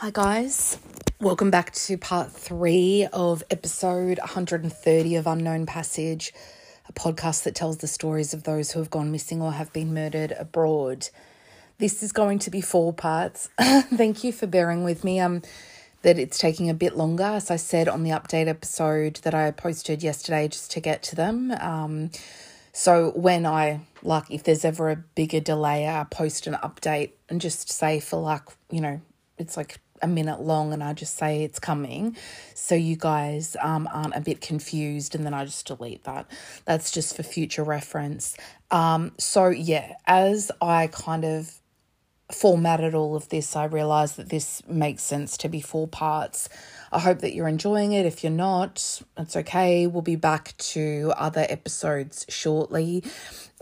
Hi guys, welcome back to part 3 of episode 130 of Unknown Passage, a podcast that tells the stories of those who have gone missing or have been murdered abroad. This is going to be 4 parts. Thank you for bearing with me that it's taking a bit longer. As I said on the update episode that I posted yesterday, just to get to them. So when I, like, if there's ever a bigger delay, I post an update and just say for, like, you know, it's like a minute long and I just say it's coming so you guys aren't a bit confused, and then I just delete that. That's just for future reference. So, as I kind of formatted all of this, I realised that this makes sense to be 4 parts. I hope that you're enjoying it. If you're not, it's okay. We'll be back to other episodes shortly.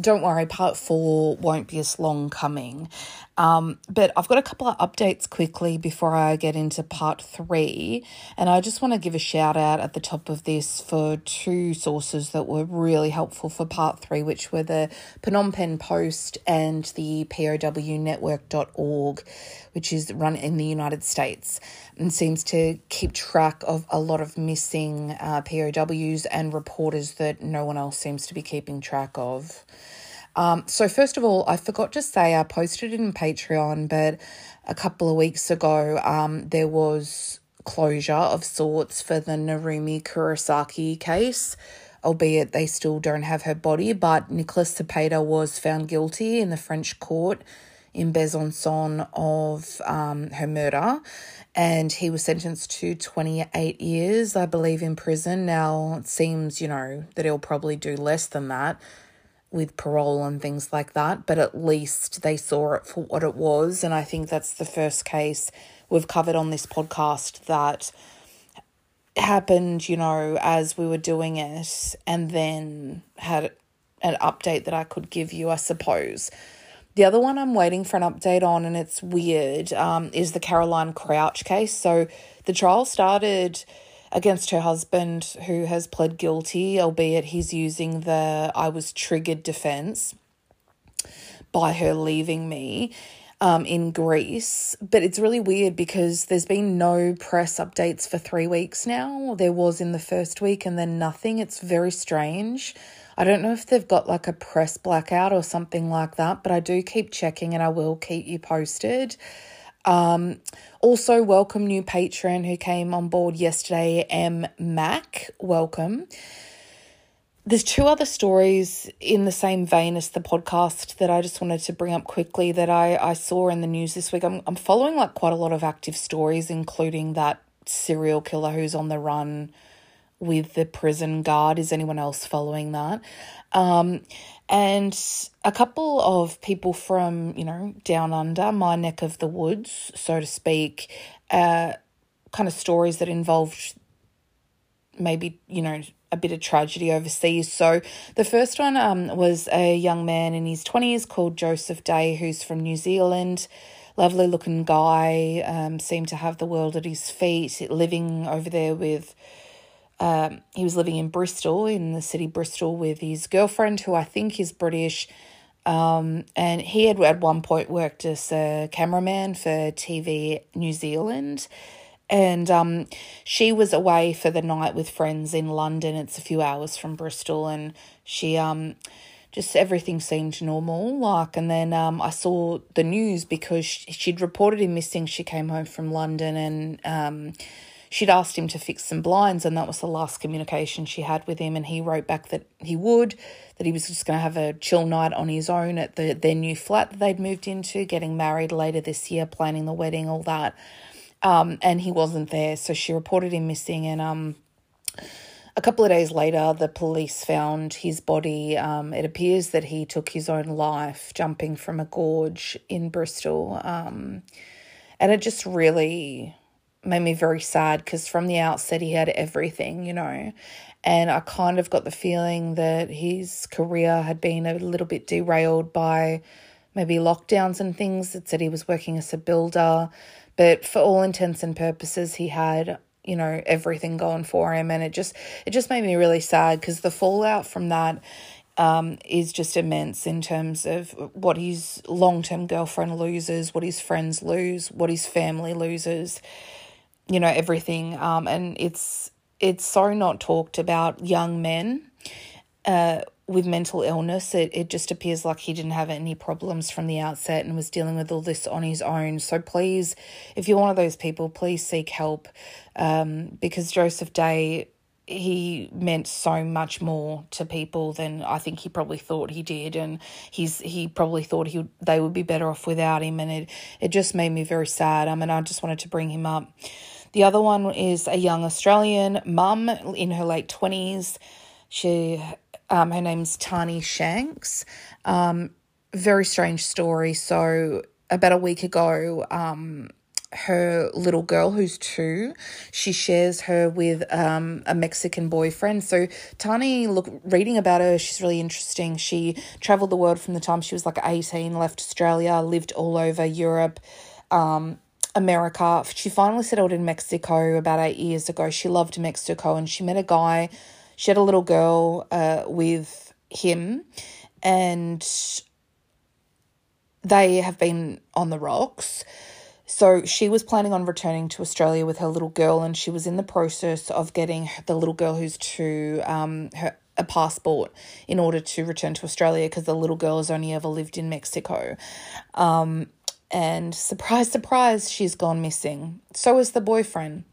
Don't worry, part 4 won't be as long coming. But I've got a couple of updates quickly before I get into part 3. And I just want to give a shout out at the top of this for 2 sources that were really helpful for part 3, which were the Phnom Penh Post and the POWnetwork.org, which is run in the United States and seems to keep track of a lot of missing POWs and reporters that no one else seems to be keeping track of. So first of all, I forgot to say I posted it in Patreon, but a couple of weeks ago there was closure of sorts for the Narumi Kurosaki case, albeit they still don't have her body, but Nicolas Cepeda was found guilty in the French court in Besançon of her murder, and he was sentenced to 28 years, I believe, in prison. Now it seems, you know, that he'll probably do less than that with parole and things like that, but at least they saw it for what it was. And I think that's the first case we've covered on this podcast that happened, you know, as we were doing it, and then had an update that I could give you, I suppose. The other one I'm waiting for an update on, and it's weird, is the Caroline Crouch case. So the trial started against her husband, who has pled guilty, albeit he's using the "I was triggered" defence by her leaving me in Greece. But it's really weird because there's been no press updates for 3 weeks now. There was in the first week and then nothing. It's very strange. I don't know if they've got like a press blackout or something like that, but I do keep checking and I will keep you posted. Also, welcome new patron who came on board yesterday, M. Mac. Welcome. There's 2 other stories in the same vein as the podcast that I just wanted to bring up quickly that I saw in the news this week. I'm following like quite a lot of active stories, including that serial killer who's on the run with the prison guard. Is anyone else following that? And a couple of people from, you know, down under, my neck of the woods, so to speak, kind of stories that involved maybe, you know, a bit of tragedy overseas. So the first one was a young man in his 20s called Joseph Day, who's from New Zealand. Lovely looking guy, seemed to have the world at his feet, living over there with... he was living in Bristol, in the city Bristol, with his girlfriend, who I think is British, and he had at one point worked as a cameraman for TV New Zealand, and she was away for the night with friends in London. It's a few hours from Bristol, and she just everything seemed normal, like. And then I saw the news because she'd reported him missing. She came home from London and... she'd asked him to fix some blinds, and that was the last communication she had with him, and he wrote back that he would, that he was just going to have a chill night on his own at their new flat that they'd moved into, getting married later this year, planning the wedding, all that, and he wasn't there. So she reported him missing, and a couple of days later the police found his body. It appears that he took his own life jumping from a gorge in Bristol, and it just really... made me very sad because from the outset he had everything, you know, and I kind of got the feeling that his career had been a little bit derailed by maybe lockdowns and things. It said he was working as a builder, but for all intents and purposes he had, you know, everything going for him, and it just made me really sad because the fallout from that is just immense in terms of what his long-term girlfriend loses, what his friends lose, what his family loses, you know, everything. And it's so not talked about. Young men with mental illness, it just appears like he didn't have any problems from the outset and was dealing with all this on his own. So please, if you're one of those people, please seek help, because Joseph Day, he meant so much more to people than I think he probably thought he did, and he probably thought they would be better off without him, and it just made me very sad. And I just wanted to bring him up. The other one is a young Australian mum in her late 20s. She, her name's Tani Shanks. Very strange story. So about a week ago, her little girl, who's 2, she shares her with a Mexican boyfriend. So Tani, reading about her, she's really interesting. She travelled the world from the time she was like 18, left Australia, lived all over Europe, America. She finally settled in Mexico about 8 years ago. She loved Mexico, and she met a guy. She had a little girl with him, and they have been on the rocks. So she was planning on returning to Australia with her little girl, and she was in the process of getting the little girl, who's 2, a passport in order to return to Australia, because the little girl has only ever lived in Mexico. And surprise, surprise, she's gone missing. So is the boyfriend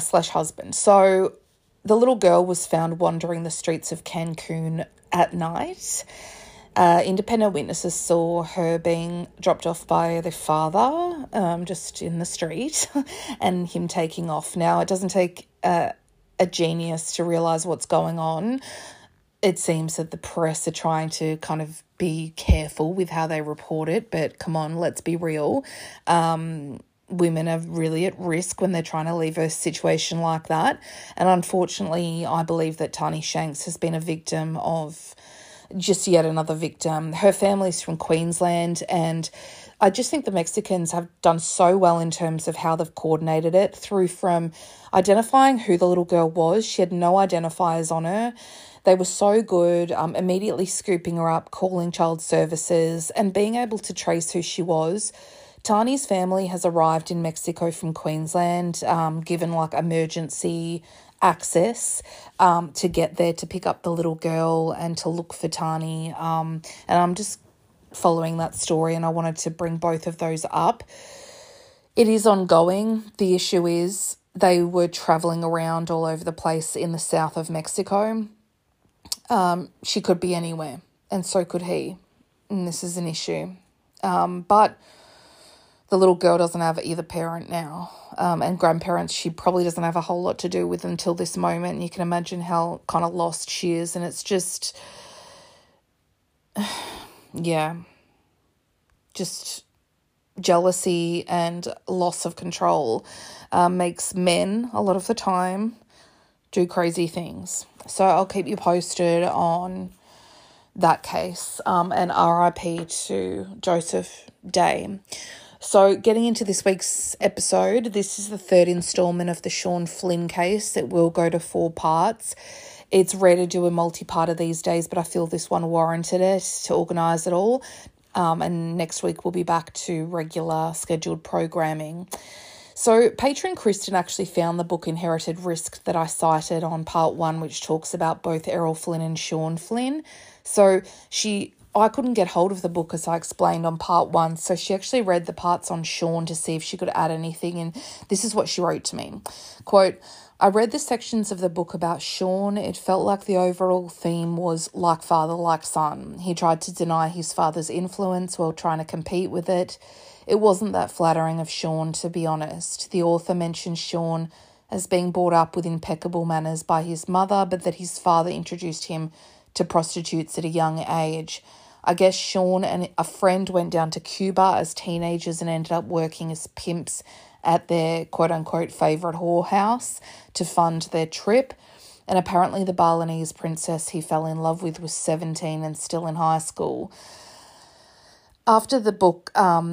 slash husband. So the little girl was found wandering the streets of Cancun at night. Independent witnesses saw her being dropped off by the father, just in the street, and him taking off. Now, it doesn't take a genius to realise what's going on. It seems that the press are trying to kind of be careful with how they report it, but come on, let's be real. Women are really at risk when they're trying to leave a situation like that. And unfortunately, I believe that Tani Shanks has been a victim of just yet another victim. Her family's from Queensland, and I just think the Mexicans have done so well in terms of how they've coordinated it through, from identifying who the little girl was. She had no identifiers on her. They were so good, immediately scooping her up, calling child services, and being able to trace who she was. Tani's family has arrived in Mexico from Queensland, given like emergency access to get there, to pick up the little girl and to look for Tani. And I'm just following that story, and I wanted to bring both of those up. It is ongoing. The issue is they were travelling around all over the place in the south of Mexico. She could be anywhere, and so could he. And this is an issue. But the little girl doesn't have either parent now, and grandparents she probably doesn't have a whole lot to do with until this moment, and you can imagine how kind of lost she is. And it's just, yeah, just jealousy and loss of control makes men a lot of the time do crazy things. So I'll keep you posted on that case, and RIP to Joseph Day. So getting into this week's episode, this is the third installment of the Sean Flynn case. It will go to 4 parts. It's rare to do a multi-parter these days, but I feel this one warranted it to organise it all. And next week we'll be back to regular scheduled programming. So patron Kristen actually found the book Inherited Risk that I cited on part 1, which talks about both Errol Flynn and Sean Flynn. So I couldn't get hold of the book, as I explained on part 1, so she actually read the parts on Sean to see if she could add anything, and this is what she wrote to me. Quote, I read the sections of the book about Sean. It felt like the overall theme was like father, like son. He tried to deny his father's influence while trying to compete with it. It wasn't that flattering of Sean, to be honest. The author mentioned Sean as being brought up with impeccable manners by his mother, but that his father introduced him to prostitutes at a young age. I guess Sean and a friend went down to Cuba as teenagers and ended up working as pimps at their quote-unquote favourite whorehouse to fund their trip. And apparently the Balinese princess he fell in love with was 17 and still in high school. After the book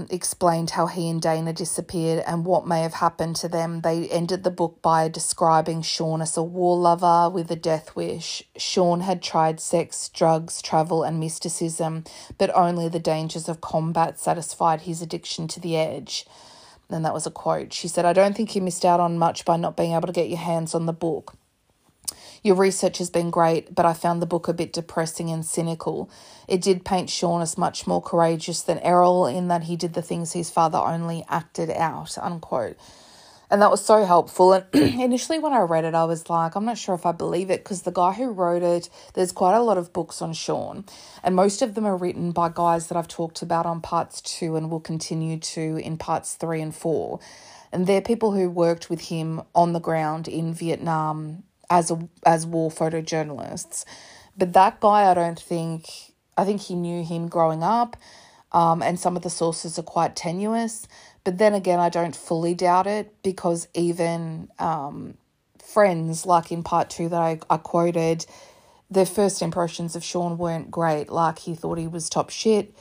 explained how he and Dana disappeared and what may have happened to them, they ended the book by describing Sean as a war lover with a death wish. Sean had tried sex, drugs, travel and mysticism, but only the dangers of combat satisfied his addiction to the edge. And that was a quote. She said, "I don't think you missed out on much by not being able to get your hands on the book. Your research has been great, but I found the book a bit depressing and cynical. It did paint Sean as much more courageous than Errol in that he did the things his father only acted out," unquote. And that was so helpful. And initially when I read it, I was like, I'm not sure if I believe it, because the guy who wrote it, there's quite a lot of books on Sean, and most of them are written by guys that I've talked about on parts 2 and will continue to in parts 3 and 4. And they're people who worked with him on the ground in Vietnam as war photojournalists. But that guy, I think he knew him growing up, and some of the sources are quite tenuous. But then again, I don't fully doubt it, because even friends, like in part 2 that I quoted, their first impressions of Sean weren't great. Like, he thought he was top shit.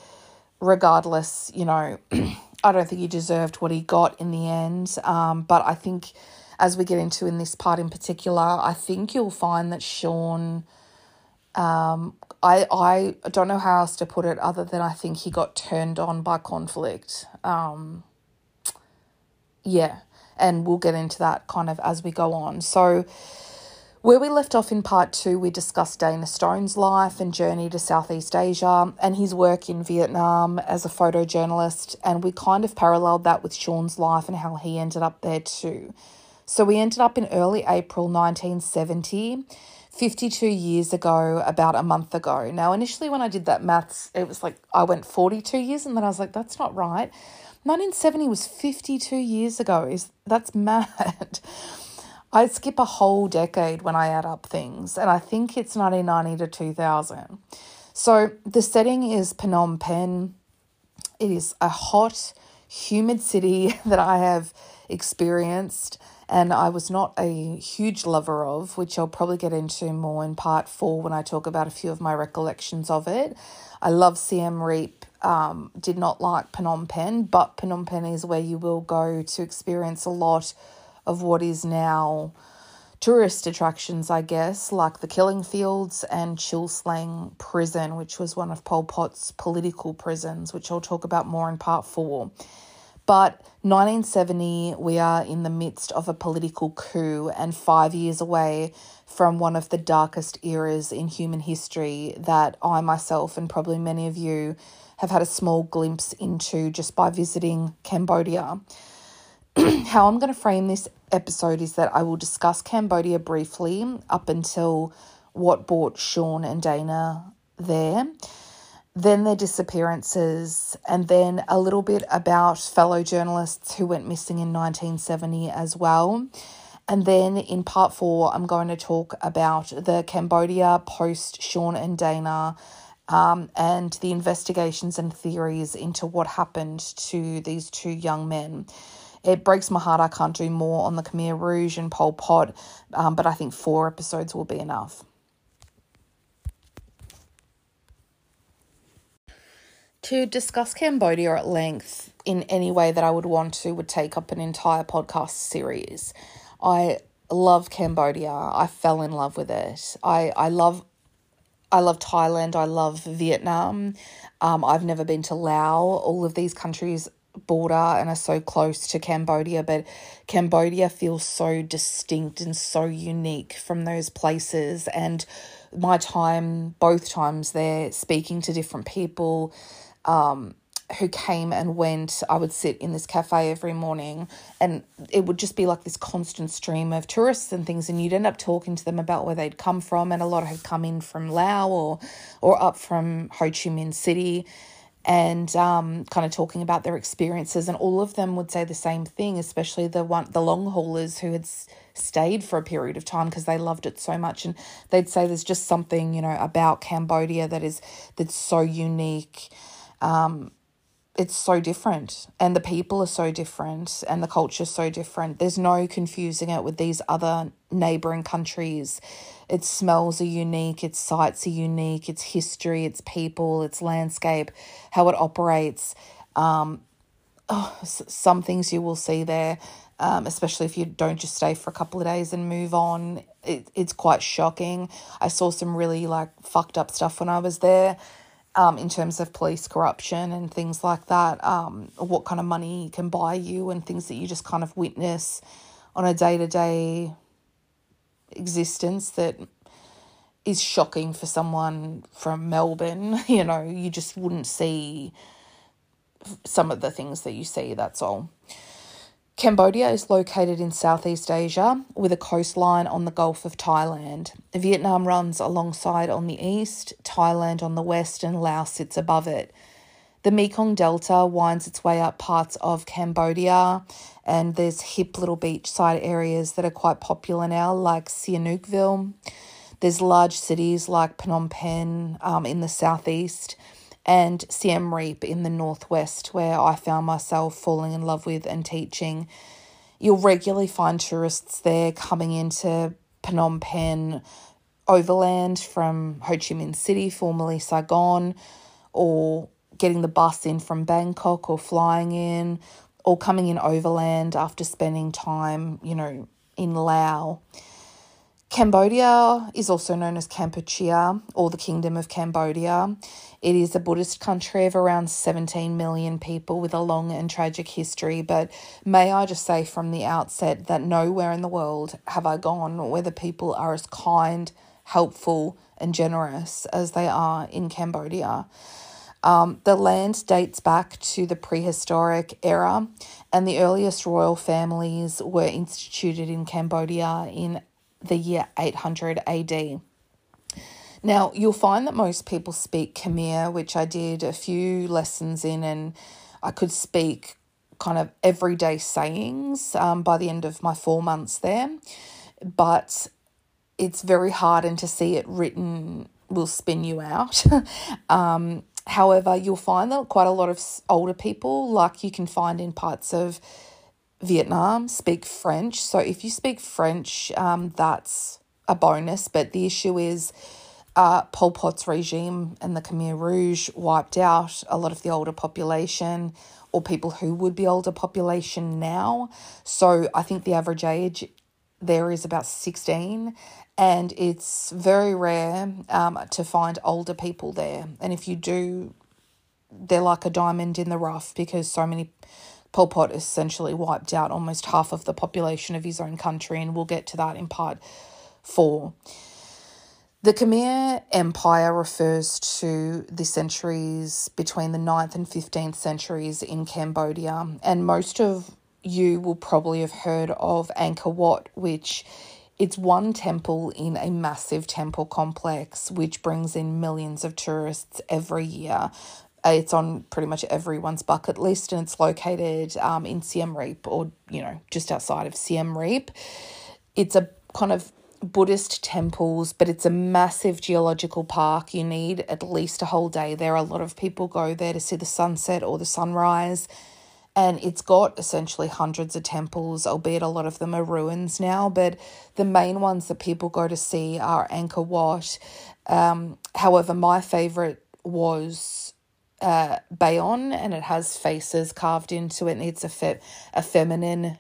Regardless, you know, I don't think he deserved what he got in the end. But I think, as we get into in this part in particular, I think you'll find that Sean, I don't know how else to put it other than I think he got turned on by conflict. And we'll get into that kind of as we go on. So where we left off in part 2, we discussed Dana Stone's life and journey to Southeast Asia and his work in Vietnam as a photojournalist, and we kind of paralleled that with Sean's life and how he ended up there too. So we ended up in early April 1970, 52 years ago, about a month ago. Now, initially when I did that maths, it was like I went 42 years and then I was like, that's not right. 1970 was 52 years ago. That's mad. I skip a whole decade when I add up things, and I think it's 1990 to 2000. So the setting is Phnom Penh. It is a hot, humid city that I have experienced and I was not a huge lover of, which I'll probably get into more in part 4 when I talk about a few of my recollections of it. I love Siem Reap, did not like Phnom Penh, but Phnom Penh is where you will go to experience a lot of what is now tourist attractions, I guess, like the killing fields and Chil Slang prison, which was one of Pol Pot's political prisons, which I'll talk about more in part 4. But 1970, we are in the midst of a political coup and 5 years away from one of the darkest eras in human history that I myself and probably many of you have had a small glimpse into just by visiting Cambodia. How I'm going to frame this episode is that I will discuss Cambodia briefly up until what brought Sean and Dana there, then their disappearances, and then a little bit about fellow journalists who went missing in 1970 as well. And then in part 4, I'm going to talk about the Cambodia post Sean and Dana, and the investigations and theories into what happened to these two young men. It breaks my heart I can't do more on the Khmer Rouge and Pol Pot, but I think 4 episodes will be enough. 2 discuss Cambodia at length in any way that I would want to would take up an entire podcast series. I love Cambodia. I fell in love with it. I love Thailand. I love Vietnam. I've never been to Laos. All of these countries border and are so close to Cambodia, but Cambodia feels so distinct and so unique from those places. And my time, both times there, speaking to different people, who came and went, I would sit in this cafe every morning and it would just be like this constant stream of tourists and things, and you'd end up talking to them about where they'd come from, and a lot had come in from Laos or up from Ho Chi Minh City, and kind of talking about their experiences, and all of them would say the same thing, especially the long haulers who had stayed for a period of time because they loved it so much. And they'd say there's just something, you know, about Cambodia that's so unique, it's so different, and the people are so different, and the culture is so different. There's no confusing it with these other neighbouring countries. Its smells are unique, its sights are unique, its history, its people, its landscape, how it operates. Some things you will see there, especially if you don't just stay for a couple of days and move on. It's quite shocking. I saw some really fucked up stuff when I was there. In terms of police corruption and things like that, what kind of money can buy you and things that you just kind of witness on a day-to-day existence that is shocking for someone from Melbourne. You know, you just wouldn't see some of the things that you see, that's all. Cambodia is located in Southeast Asia with a coastline on the Gulf of Thailand. Vietnam runs alongside on the east, Thailand on the west, and Laos sits above it. The Mekong Delta winds its way up parts of Cambodia, and there's hip little beachside areas that are quite popular now, like Sihanoukville. There's large cities like Phnom Penh in the southeast, and Siem Reap in the northwest, where I found myself falling in love with and teaching. You'll regularly find tourists there coming into Phnom Penh overland from Ho Chi Minh City, formerly Saigon, or getting the bus in from Bangkok or flying in, or coming in overland after spending time, in Laos. Cambodia is also known as Kampuchea or the Kingdom of Cambodia. It is a Buddhist country of around 17 million people with a long and tragic history. But may I just say from the outset that nowhere in the world have I gone where the people are as kind, helpful and generous as they are in Cambodia. The land dates back to the prehistoric era, and the earliest royal families were instituted in Cambodia in the year 800 AD. Now, you'll find that most people speak Khmer, which I did a few lessons in, and I could speak kind of everyday sayings by the end of my 4 months there. But it's very hard, and to see it written will spin you out. However, you'll find that quite a lot of older people, like you can find in parts of Vietnam, speak French. So if you speak French, that's a bonus. But the issue is Pol Pot's regime and the Khmer Rouge wiped out a lot of the older population, or people who would be older population now. So I think the average age there is about 16, and it's very rare to find older people there. And if you do, they're like a diamond in the rough, because so many... Pol Pot essentially wiped out almost half of the population of his own country, and we'll get to that in part 4. The Khmer Empire refers to the centuries between the 9th and 15th centuries in Cambodia, and most of you will probably have heard of Angkor Wat, which it's one temple in a massive temple complex which brings in millions of tourists every year. It's on pretty much everyone's bucket list, and it's located in Siem Reap, or, just outside of Siem Reap. It's a kind of Buddhist temples, but it's a massive geological park. You need at least a whole day there. A lot of people go there to see the sunset or the sunrise, and it's got essentially hundreds of temples, albeit a lot of them are ruins now. But the main ones that people go to see are Angkor Wat. However, my favourite was... Bayon, and it has faces carved into it, and it's a feminine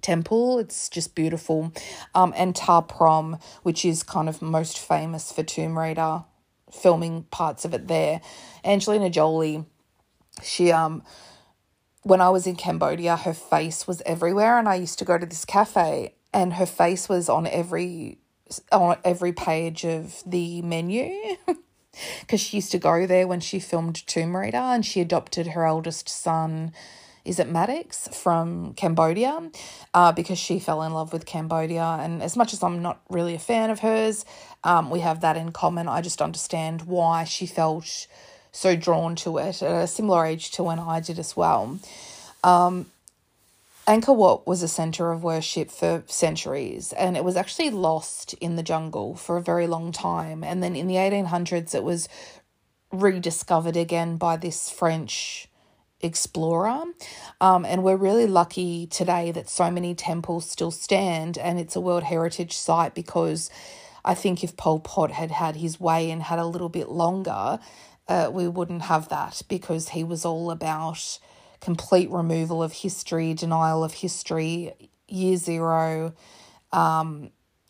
temple. It's just beautiful. And Ta Prom, which is kind of most famous for Tomb Raider, filming parts of it there. Angelina Jolie, she when I was in Cambodia, her face was everywhere, and I used to go to this cafe, and her face was on every page of the menu. Because she used to go there when she filmed Tomb Raider, and she adopted her eldest son, is it Maddox, from Cambodia, because she fell in love with Cambodia. And as much as I'm not really a fan of hers, we have that in common. I just understand why she felt so drawn to it at a similar age to when I did as well. Angkor Wat was a centre of worship for centuries, and it was actually lost in the jungle for a very long time. And then in the 1800s, it was rediscovered again by this French explorer. And we're really lucky today that so many temples still stand, and it's a World Heritage Site, because I think if Pol Pot had had his way and had a little bit longer, we wouldn't have that, because he was all about complete removal of history, denial of history, year zero.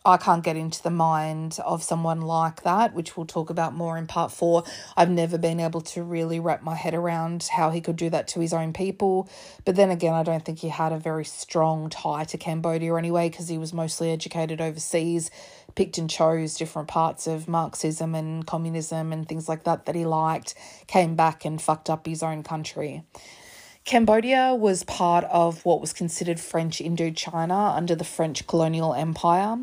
I can't get into the mind of someone like that, which we'll talk about more in part 4. I've never been able to really wrap my head around how he could do that to his own people. But then again, I don't think he had a very strong tie to Cambodia anyway, because he was mostly educated overseas, picked and chose different parts of Marxism and communism and things like that that he liked, came back and fucked up his own country. Cambodia was part of what was considered French Indochina under the French colonial empire,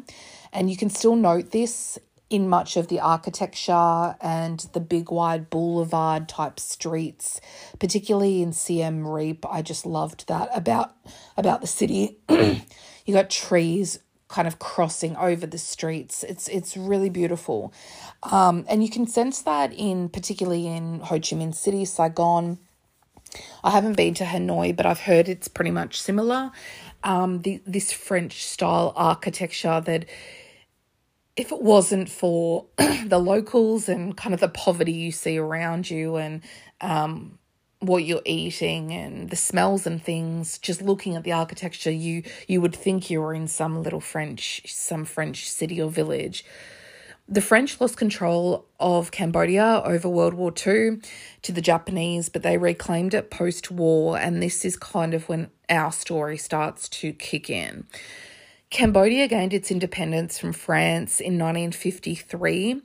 and you can still note this in much of the architecture and the big wide boulevard type streets, particularly in Siem Reap. I just loved that about the city. You got trees kind of crossing over the streets. It's really beautiful. And you can sense that particularly in Ho Chi Minh City, Saigon. I haven't been to Hanoi, but I've heard it's pretty much similar. This French-style architecture that, if it wasn't for the locals and kind of the poverty you see around you and what you're eating and the smells and things, just looking at the architecture, you would think you were in some French city or village. The French lost control of Cambodia over World War II to the Japanese, but they reclaimed it post-war, and this is kind of when our story starts to kick in. Cambodia gained its independence from France in 1953,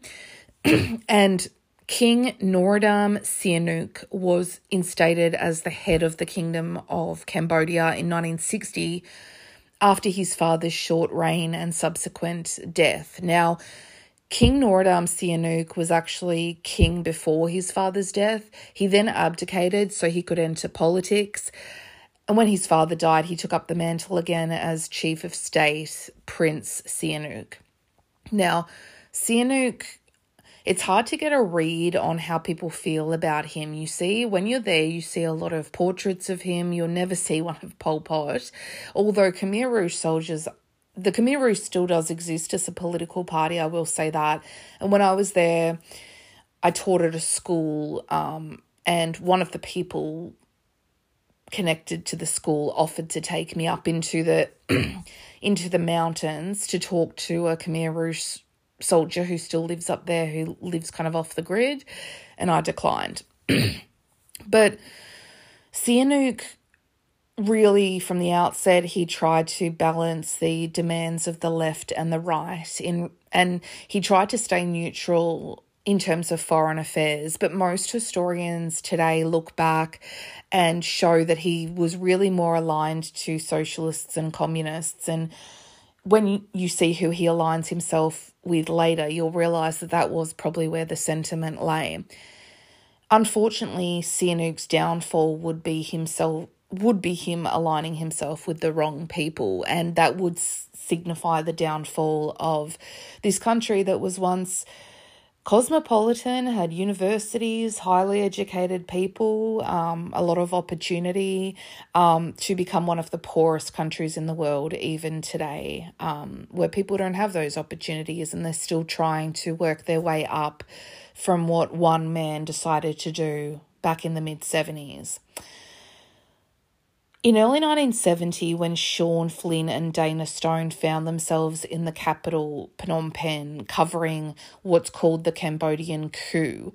and King Norodom Sihanouk was instated as the head of the Kingdom of Cambodia in 1960 after his father's short reign and subsequent death. Now, King Norodom Sihanouk was actually king before his father's death. He then abdicated so he could enter politics. And when his father died, he took up the mantle again as chief of state, Prince Sihanouk. Now, Sihanouk, it's hard to get a read on how people feel about him. You see, when you're there, you see a lot of portraits of him. You'll never see one of Pol Pot, although Khmer Rouge soldiers The Khmer Rouge still does exist as a political party, I will say that. And when I was there, I taught at a school, and one of the people connected to the school offered to take me up into the into the mountains to talk to a Khmer Rouge soldier who still lives up there, who lives kind of off the grid, and I declined. But Sihanouk, really, from the outset, he tried to balance the demands of the left and the right, and he tried to stay neutral in terms of foreign affairs. But most historians today look back and show that he was really more aligned to socialists and communists. And when you see who he aligns himself with later, you'll realise that was probably where the sentiment lay. Unfortunately, Sihanouk's downfall would be him aligning himself with the wrong people, and that would signify the downfall of this country that was once cosmopolitan, had universities, highly educated people, a lot of opportunity, to become one of the poorest countries in the world even today, where people don't have those opportunities and they're still trying to work their way up from what one man decided to do back in the mid-'70s. In early 1970, when Sean Flynn and Dana Stone found themselves in the capital, Phnom Penh, covering what's called the Cambodian coup,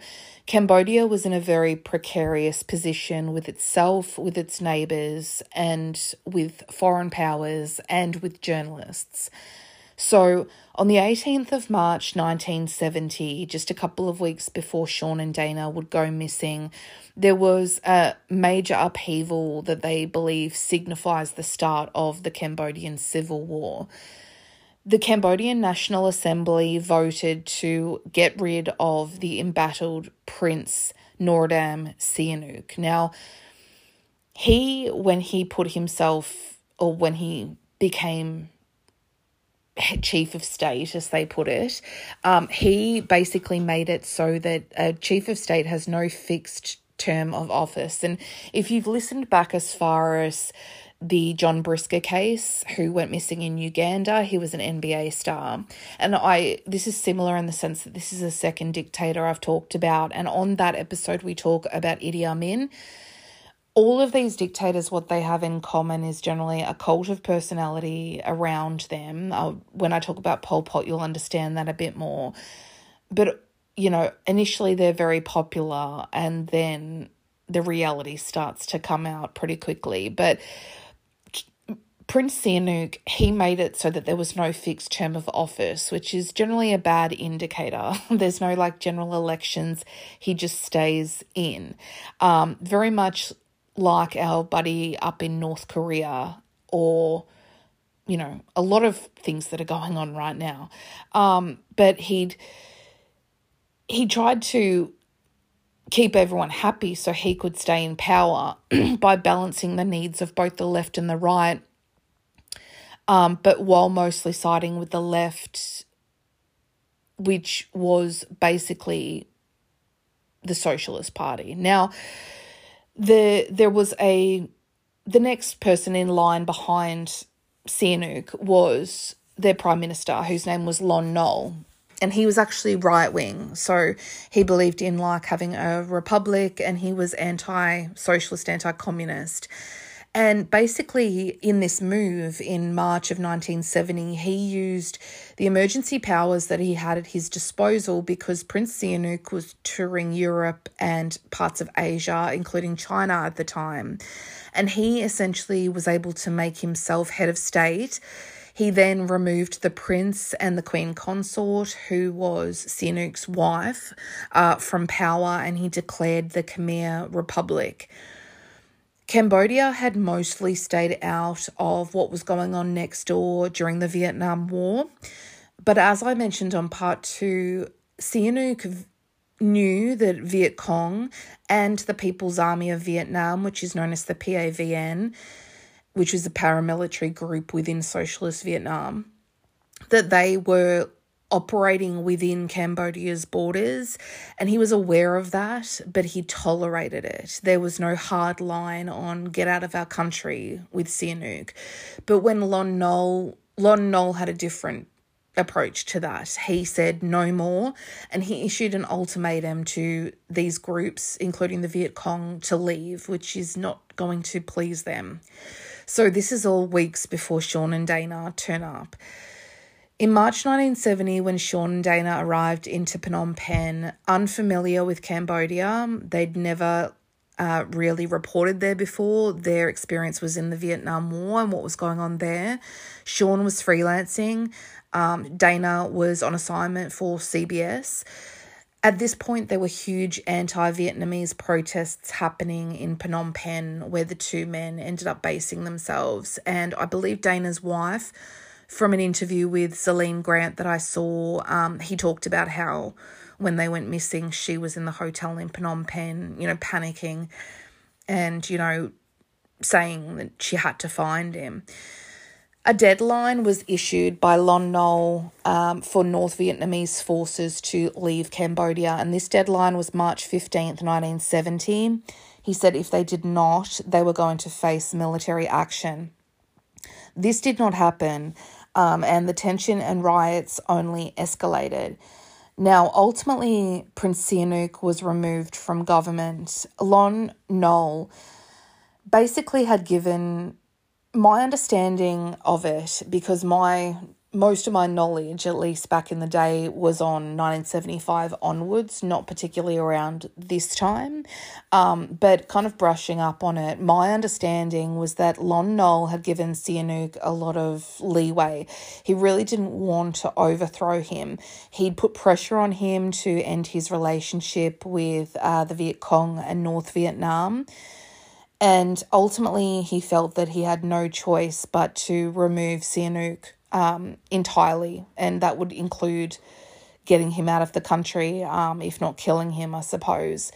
Cambodia was in a very precarious position with itself, with its neighbours, and with foreign powers, and with journalists. So on the 18th of March 1970, just a couple of weeks before Sean and Dana would go missing, there was a major upheaval that they believe signifies the start of the Cambodian Civil War. The Cambodian National Assembly voted to get rid of the embattled Prince Norodom Sihanouk. Now, when he became chief of state, as they put it, he basically made it so that a chief of state has no fixed term of office. And if you've listened back as far as the John Brisker case, who went missing in Uganda, he was an NBA star. And this is similar in the sense that this is a second dictator I've talked about. And on that episode, we talk about Idi Amin. All of these dictators, what they have in common is generally a cult of personality around them. When I talk about Pol Pot, you'll understand that a bit more. But, you know, initially they're very popular and then the reality starts to come out pretty quickly. But Prince Sihanouk, he made it so that there was no fixed term of office, which is generally a bad indicator. There's no like general elections. He just stays in. Very much like our buddy up in North Korea, or, you know, a lot of things that are going on right now. But he tried to keep everyone happy so he could stay in power by balancing the needs of both the left and the right, but while mostly siding with the left, which was basically the Socialist Party. Now, the next person in line behind Sihanouk was their Prime Minister, whose name was Lon Nol, and he was actually right-wing, so he believed in, like, having a republic, and he was anti-socialist, anti-communist. And basically in this move in March of 1970, he used the emergency powers that he had at his disposal because Prince Sihanouk was touring Europe and parts of Asia, including China at the time. And he essentially was able to make himself head of state. He then removed the prince and the queen consort, who was Sihanouk's wife, from power, and he declared the Khmer Republic. Cambodia had mostly stayed out of what was going on next door during the Vietnam War. But as I mentioned on part 2, Sihanouk knew that Viet Cong and the People's Army of Vietnam, which is known as the PAVN, which was a paramilitary group within Socialist Vietnam, that they were operating within Cambodia's borders, and he was aware of that, but he tolerated it. There was no hard line on get out of our country with Sihanouk. But when Lon Nol had a different approach to that. He said no more, and he issued an ultimatum to these groups, including the Viet Cong, to leave, which is not going to please them. So this is all weeks before Sean and Dana turn up. In March 1970, when Sean and Dana arrived into Phnom Penh, unfamiliar with Cambodia, they'd never really reported there before. Their experience was in the Vietnam War and what was going on there. Sean was freelancing. Dana was on assignment for CBS. At this point, there were huge anti-Vietnamese protests happening in Phnom Penh, where the two men ended up basing themselves. And I believe Dana's wife, from an interview with Celine Grant that I saw, he talked about how when they went missing, she was in the hotel in Phnom Penh, you know, panicking and, you know, saying that she had to find him. A deadline was issued by Lon Nol for North Vietnamese forces to leave Cambodia, and this deadline was March 15th, 1970. He said if they did not, they were going to face military action. This did not happen, and the tension and riots only escalated. Now, ultimately, Prince Sihanouk was removed from government. Lon Nol basically had given... My understanding of it, because most of my knowledge, at least back in the day, was on 1975 onwards, not particularly around this time, but kind of brushing up on it, my understanding was that Lon Nol had given Sihanouk a lot of leeway. He really didn't want to overthrow him. He'd put pressure on him to end his relationship with the Viet Cong and North Vietnam. And ultimately, he felt that he had no choice but to remove Sihanouk entirely, and that would include getting him out of the country, if not killing him, I suppose.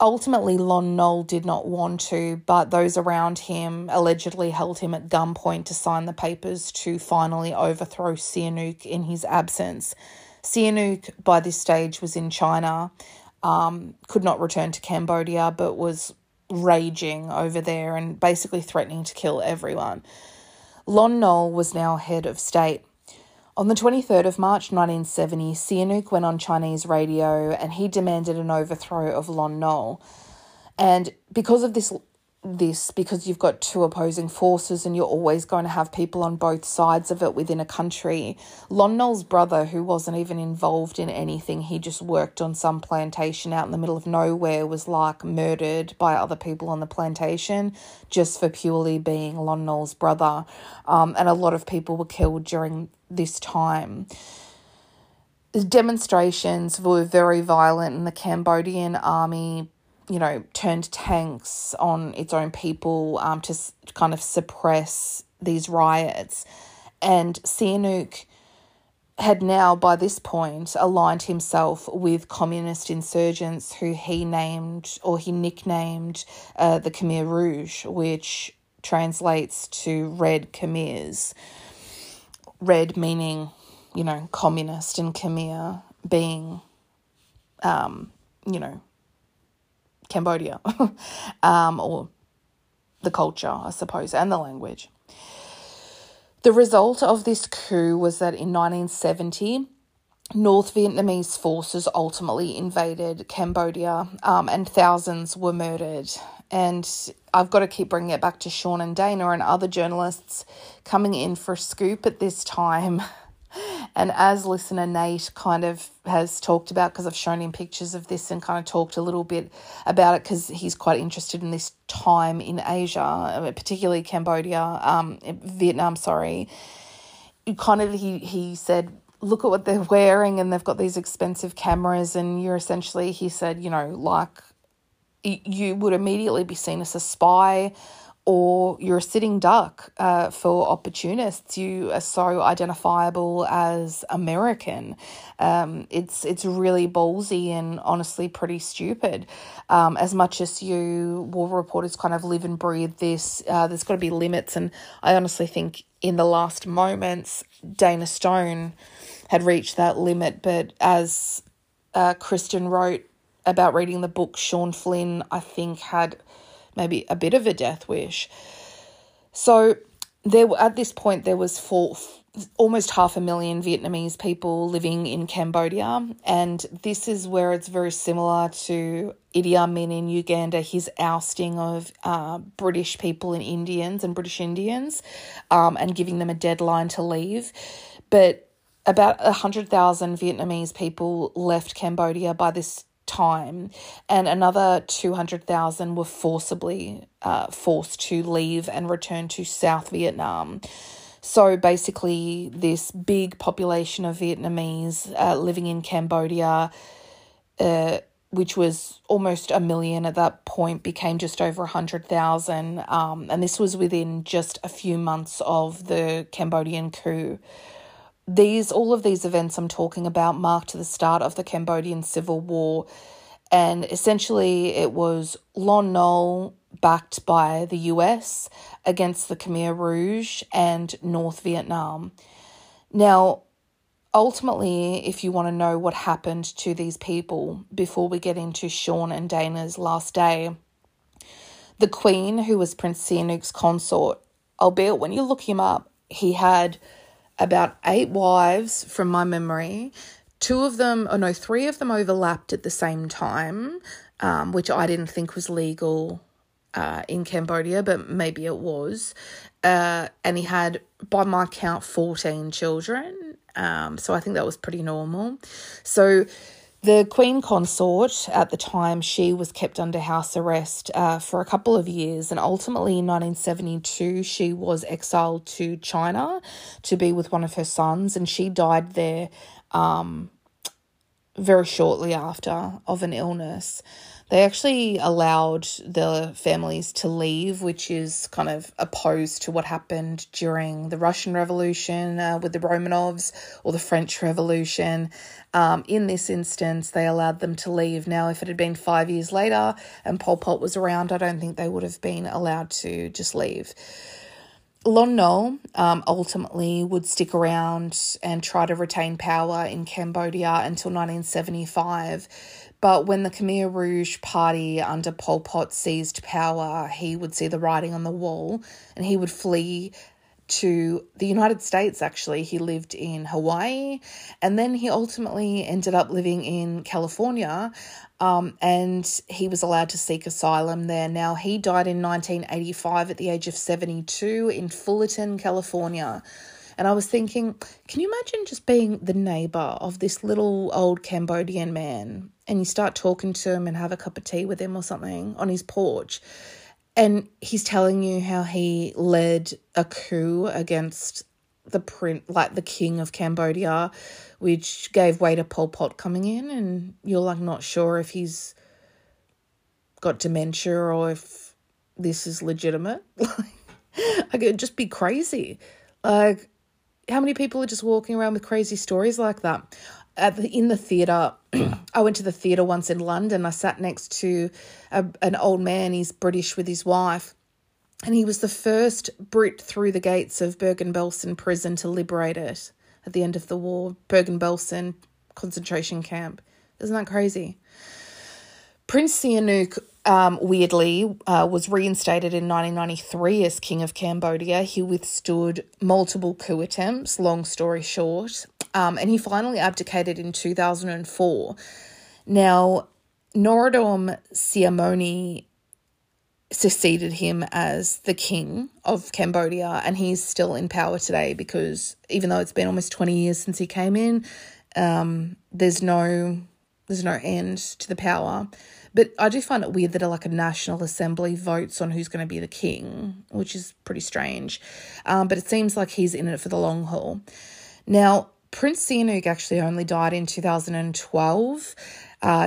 Ultimately, Lon Nol did not want to, but those around him allegedly held him at gunpoint to sign the papers to finally overthrow Sihanouk in his absence. Sihanouk, by this stage, was in China. could not return to Cambodia but was raging over there and basically threatening to kill everyone. Lon Nol was now head of state. On the 23rd of March 1970, Sihanouk went on Chinese radio and he demanded an overthrow of Lon Nol. And because of this, because you've got two opposing forces and you're always going to have people on both sides of it within a country, Lon Nol's brother, who wasn't even involved in anything, he just worked on some plantation out in the middle of nowhere, was like murdered by other people on the plantation just for purely being Lon Nol's brother. And a lot of people were killed during this time. The demonstrations were very violent and the Cambodian army, you know, turned tanks on its own people to kind of suppress these riots. And Sihanouk had now, by this point, aligned himself with communist insurgents who he nicknamed the Khmer Rouge, which translates to Red Khmers. Red meaning, you know, communist, and Khmer being, you know, Cambodia, or the culture, I suppose, and the language. The result of this coup was that in 1970, North Vietnamese forces ultimately invaded Cambodia, and thousands were murdered. And I've got to keep bringing it back to Sean and Dana and other journalists coming in for a scoop at this time. And as listener Nate kind of has talked about, because I've shown him pictures of this and kind of talked a little bit about it because he's quite interested in this time in Asia, particularly Cambodia, Vietnam, sorry. Kind of he said, look at what they're wearing and they've got these expensive cameras and you're essentially, he said, you know, like you would immediately be seen as a spy, or you're a sitting duck for opportunists. You are so identifiable as American. It's really ballsy and honestly pretty stupid. As much as you war reporters kind of live and breathe this, there's got to be limits. And I honestly think in the last moments, Dana Stone had reached that limit. But as Kristen wrote about reading the book, Sean Flynn, I think, had maybe a bit of a death wish. So there, at this point, there was almost 500,000 Vietnamese people living in Cambodia, and this is where it's very similar to Idi Amin in Uganda, his ousting of British people and British Indians and giving them a deadline to leave. But about 100,000 Vietnamese people left Cambodia by this time, and another 200,000 were forced to leave and return to South Vietnam. So basically this big population of Vietnamese living in Cambodia, which was almost 1 million at that point, became just over 100,000, and this was within just a few months of the Cambodian coup. All of these events I'm talking about marked the start of the Cambodian Civil War, and essentially it was Lon Nol backed by the US against the Khmer Rouge and North Vietnam. Now, ultimately, if you want to know what happened to these people before we get into Sean and Dana's last day, the Queen, who was Prince Sihanouk's consort, albeit when you look him up, he had about 8 wives from my memory. Three of them overlapped at the same time, which I didn't think was legal in Cambodia, but maybe it was. And he had, by my count, 14 children. So I think that was pretty normal. So the Queen Consort at the time, she was kept under house arrest for a couple of years, and ultimately in 1972 she was exiled to China to be with one of her sons, and she died there very shortly after of an illness. They actually allowed the families to leave, which is kind of opposed to what happened during the Russian Revolution with the Romanovs, or the French Revolution. In this instance, they allowed them to leave. Now, if it had been 5 years later and Pol Pot was around, I don't think they would have been allowed to just leave. Lon Nol ultimately would stick around and try to retain power in Cambodia until 1975. But when the Khmer Rouge party under Pol Pot seized power, he would see the writing on the wall and he would flee to the United States, actually. He lived in Hawaii, and then he ultimately ended up living in California, and he was allowed to seek asylum there. Now, he died in 1985 at the age of 72 in Fullerton, California. And I was thinking, can you imagine just being the neighbour of this little old Cambodian man and you start talking to him and have a cup of tea with him or something on his porch, and he's telling you how he led a coup against the king of Cambodia, which gave way to Pol Pot coming in, and you're like not sure if he's got dementia or if this is legitimate. I could just be crazy. Like, how many people are just walking around with crazy stories like that? In the theatre, I went to the theatre once in London. I sat next to an old man. He's British with his wife, and he was the first Brit through the gates of Bergen-Belsen prison to liberate it at the end of the war. Bergen-Belsen concentration camp. Isn't that crazy? Prince Sihanouk, weirdly, was reinstated in 1993 as King of Cambodia. He withstood multiple coup attempts, long story short, and he finally abdicated in 2004. Now, Norodom Sihanouk succeeded him as the King of Cambodia, and he's still in power today because even though it's been almost 20 years since he came in, there's no end to the power. But I do find it weird that a National Assembly votes on who's going to be the king, which is pretty strange. But it seems like he's in it for the long haul. Now, Prince Sihanouk actually only died in 2012,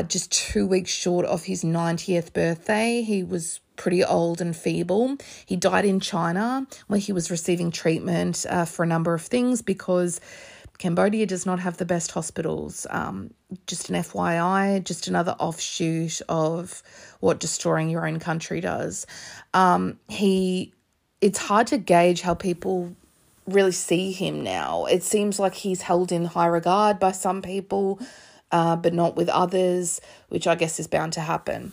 just 2 weeks short of his 90th birthday. He was pretty old and feeble. He died in China, where he was receiving treatment for a number of things because Cambodia does not have the best hospitals. Just an FYI, just another offshoot of what destroying your own country does. It's hard to gauge how people really see him now. It seems like he's held in high regard by some people, but not with others, which I guess is bound to happen.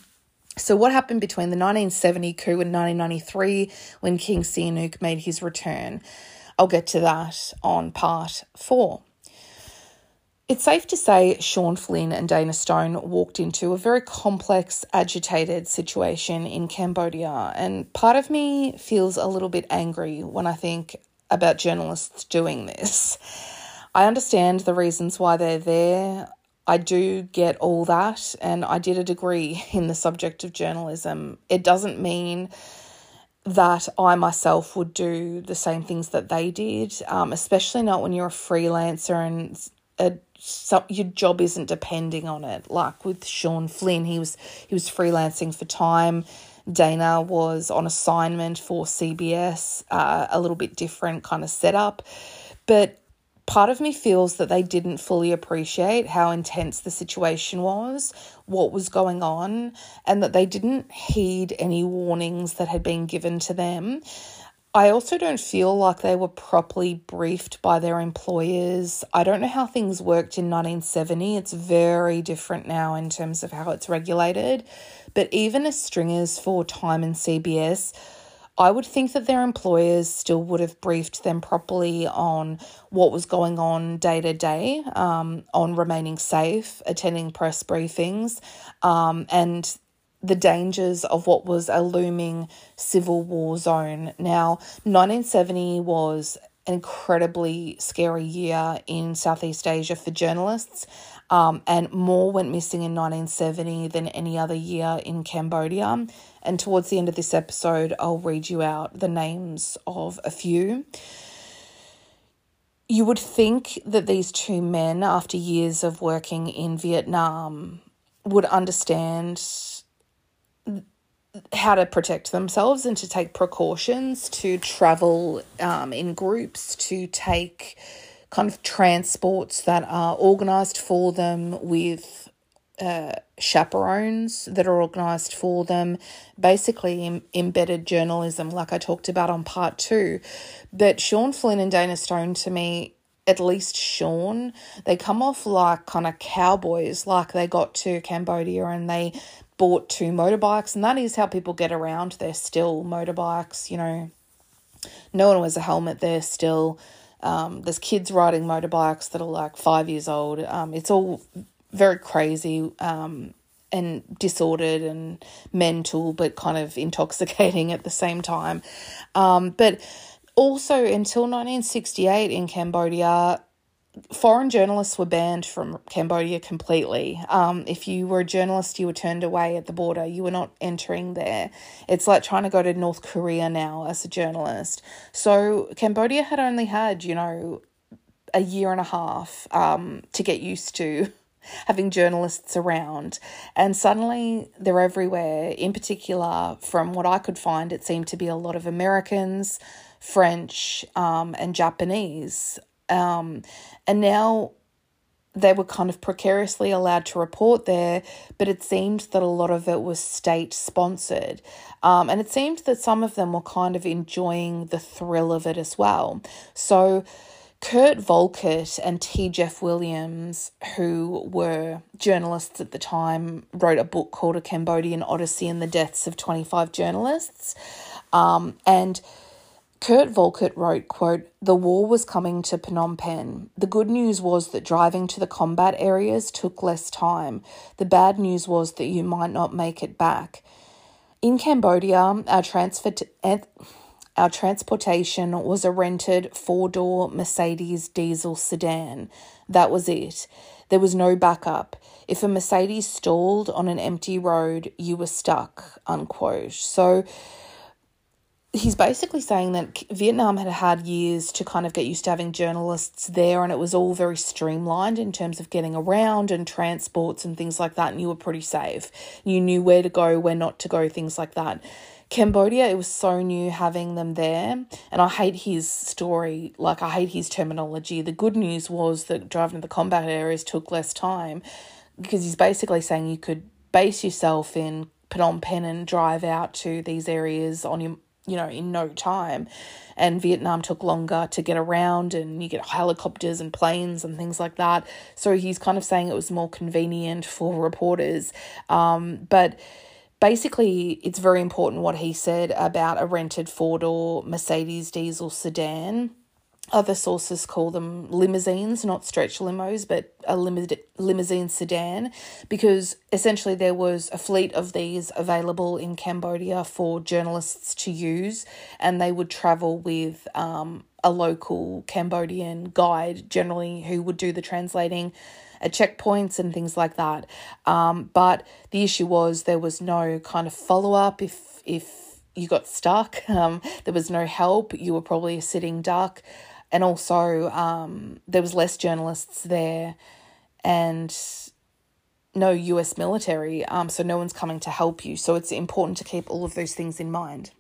So what happened between the 1970 coup and 1993 when King Sihanouk made his return? I'll get to that on part 4. It's safe to say Sean Flynn and Dana Stone walked into a very complex, agitated situation in Cambodia, and part of me feels a little bit angry when I think about journalists doing this. I understand the reasons why they're there. I do get all that, and I did a degree in the subject of journalism. It doesn't mean that I myself would do the same things that they did, especially not when you're a freelancer and your job isn't depending on it. Like with Sean Flynn, he was freelancing for Time. Dana was on assignment for CBS, a little bit different kind of setup. But part of me feels that they didn't fully appreciate how intense the situation was, what was going on, and that they didn't heed any warnings that had been given to them. I also don't feel like they were properly briefed by their employers. I don't know how things worked in 1970. It's very different now in terms of how it's regulated. But even as stringers for Time and CBS, I would think that their employers still would have briefed them properly on what was going on day to day, on remaining safe, attending press briefings, and the dangers of what was a looming civil war zone. Now, 1970 was an incredibly scary year in Southeast Asia for journalists, and more went missing in 1970 than any other year in Cambodia. And towards the end of this episode, I'll read you out the names of a few. You would think that these two men, after years of working in Vietnam, would understand how to protect themselves and to take precautions, to travel in groups, to take kind of transports that are organised for them with chaperones that are organised for them, basically embedded journalism like I talked about on part 2. But Sean Flynn and Dana Stone, to me, at least Sean, they come off like kind of cowboys, like they got to Cambodia and they bought two motorbikes, and that is how people get around. They're still motorbikes, you know. No one wears a helmet there still. There's kids riding motorbikes that are like 5 years old. It's all very crazy and disordered and mental, but kind of intoxicating at the same time. But also until 1968 in Cambodia, foreign journalists were banned from Cambodia completely. If you were a journalist, you were turned away at the border. You were not entering there. It's like trying to go to North Korea now as a journalist. So Cambodia had only had, you know, a year and a half to get used to having journalists around, and suddenly they're everywhere. In particular, from what I could find, it seemed to be a lot of Americans, French, and Japanese. And now they were kind of precariously allowed to report there, but it seemed that a lot of it was state-sponsored. And it seemed that some of them were kind of enjoying the thrill of it as well. So Kurt Volkert and T. Jeff Williams, who were journalists at the time, wrote a book called A Cambodian Odyssey and the Deaths of 25 Journalists. And Kurt Volkert wrote, quote, "The war was coming to Phnom Penh. The good news was that driving to the combat areas took less time. The bad news was that you might not make it back. In Cambodia, our transportation was a rented four-door Mercedes diesel sedan. That was it. There was no backup. If a Mercedes stalled on an empty road, you were stuck," unquote. So he's basically saying that Vietnam had had years to kind of get used to having journalists there, and it was all very streamlined in terms of getting around and transports and things like that, and you were pretty safe. You knew where to go, where not to go, things like that. Cambodia, it was so new having them there, and I hate his story, like I hate his terminology. The good news was that driving to the combat areas took less time, because he's basically saying you could base yourself in Phnom Penh and drive out to these areas on your, you know, in no time. And Vietnam took longer to get around, and you get helicopters and planes and things like that. So he's kind of saying it was more convenient for reporters. But basically, it's very important what he said about a rented four-door Mercedes diesel sedan. Other sources call them limousines, not stretch limos, but a limousine sedan, because essentially there was a fleet of these available in Cambodia for journalists to use, and they would travel with a local Cambodian guide generally who would do the translating at checkpoints and things like that. But the issue was there was no kind of follow-up if you got stuck. There was no help. You were probably a sitting duck. And also there was less journalists there and no US military, so no one's coming to help you. So it's important to keep all of those things in mind.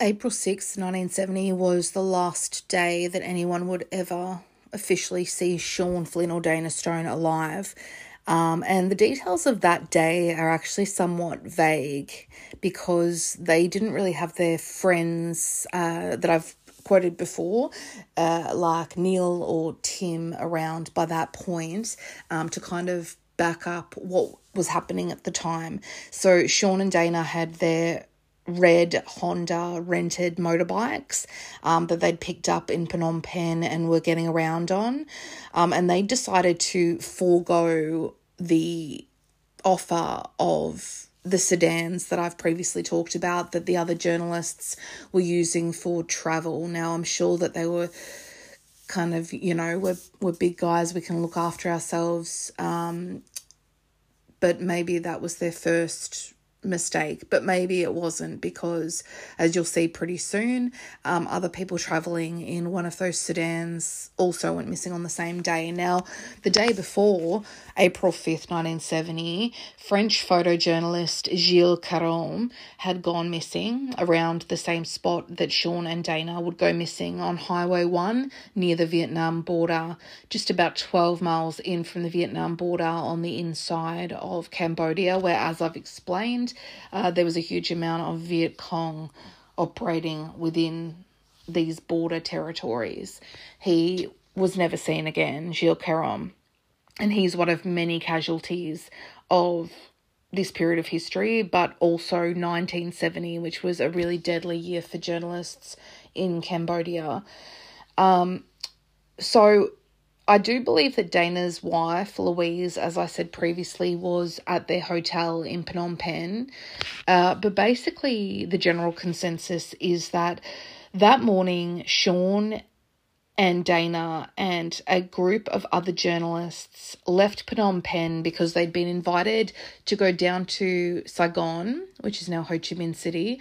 April 6, 1970 was the last day that anyone would ever officially see Sean Flynn or Dana Stone alive. And the details of that day are actually somewhat vague, because they didn't really have their friends that I've quoted before, like Neil or Tim, around by that point to kind of back up what was happening at the time. So Sean and Dana had their red Honda rented motorbikes that they'd picked up in Phnom Penh and were getting around on. And they decided to forego the offer of the sedans that I've previously talked about that the other journalists were using for travel. Now, I'm sure that they were kind of, you know, we're big guys, we can look after ourselves. But maybe that was their first mistake, but maybe it wasn't, because as you'll see pretty soon, other people traveling in one of those sedans also went missing on the same day. Now, the day before, April 5th, 1970, French photojournalist Gilles Caron had gone missing around the same spot that Sean and Dana would go missing, on Highway 1 near the Vietnam border, just about 12 miles in from the Vietnam border on the inside of Cambodia, where, as I've explained, there was a huge amount of Viet Cong operating within these border territories. He was never seen again, Gilles Caron, and he's one of many casualties of this period of history, but also 1970, which was a really deadly year for journalists in Cambodia. So I do believe that Dana's wife, Louise, as I said previously, was at their hotel in Phnom Penh. But basically the general consensus is that that morning, Sean and Dana and a group of other journalists left Phnom Penh because they'd been invited to go down to Saigon, which is now Ho Chi Minh City,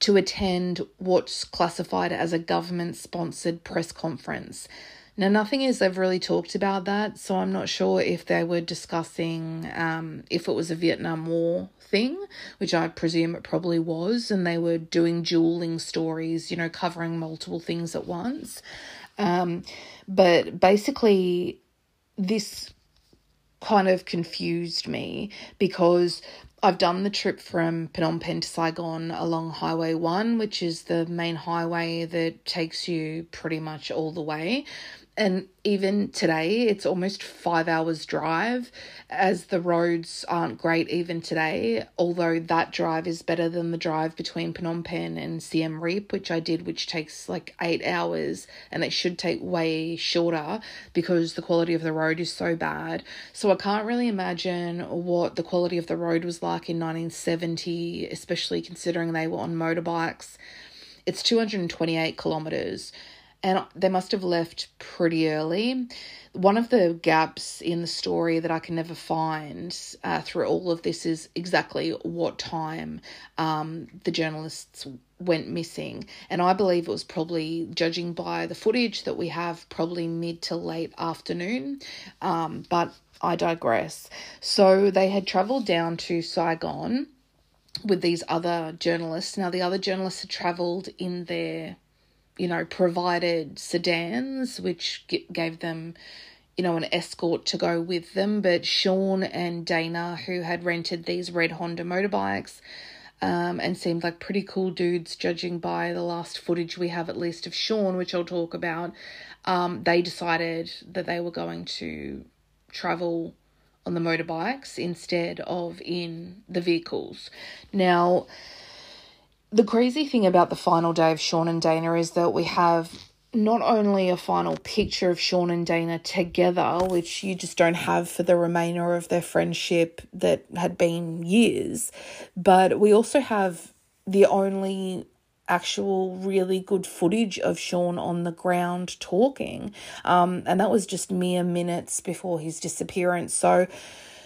to attend what's classified as a government-sponsored press conference. Now, nothing is they've really talked about that, so I'm not sure if they were discussing if it was a Vietnam War thing, which I presume it probably was, and they were doing dueling stories, you know, covering multiple things at once. But basically this kind of confused me because I've done the trip from Phnom Penh to Saigon along Highway 1, which is the main highway that takes you pretty much all the way. And even today, it's almost 5 hours drive, as the roads aren't great even today, although that drive is better than the drive between Phnom Penh and Siem Reap, which I did, which takes like 8 hours, and it should take way shorter because the quality of the road is so bad. So I can't really imagine what the quality of the road was like in 1970, especially considering they were on motorbikes. It's 228 kilometres. And they must have left pretty early. One of the gaps in the story that I can never find through all of this is exactly what time the journalists went missing. And I believe it was probably, judging by the footage that we have, probably mid to late afternoon. But I digress. So they had travelled down to Saigon with these other journalists. Now, the other journalists had travelled in their, you know, provided sedans, which gave them, you know, an escort to go with them. But Sean and Dana, who had rented these red Honda motorbikes, and seemed like pretty cool dudes, judging by the last footage we have, at least of Sean, which I'll talk about, they decided that they were going to travel on the motorbikes instead of in the vehicles. Now, the crazy thing about the final day of Sean and Dana is that we have not only a final picture of Sean and Dana together, which you just don't have for the remainder of their friendship that had been years, but we also have the only actual really good footage of Sean on the ground talking, and that was just mere minutes before his disappearance. So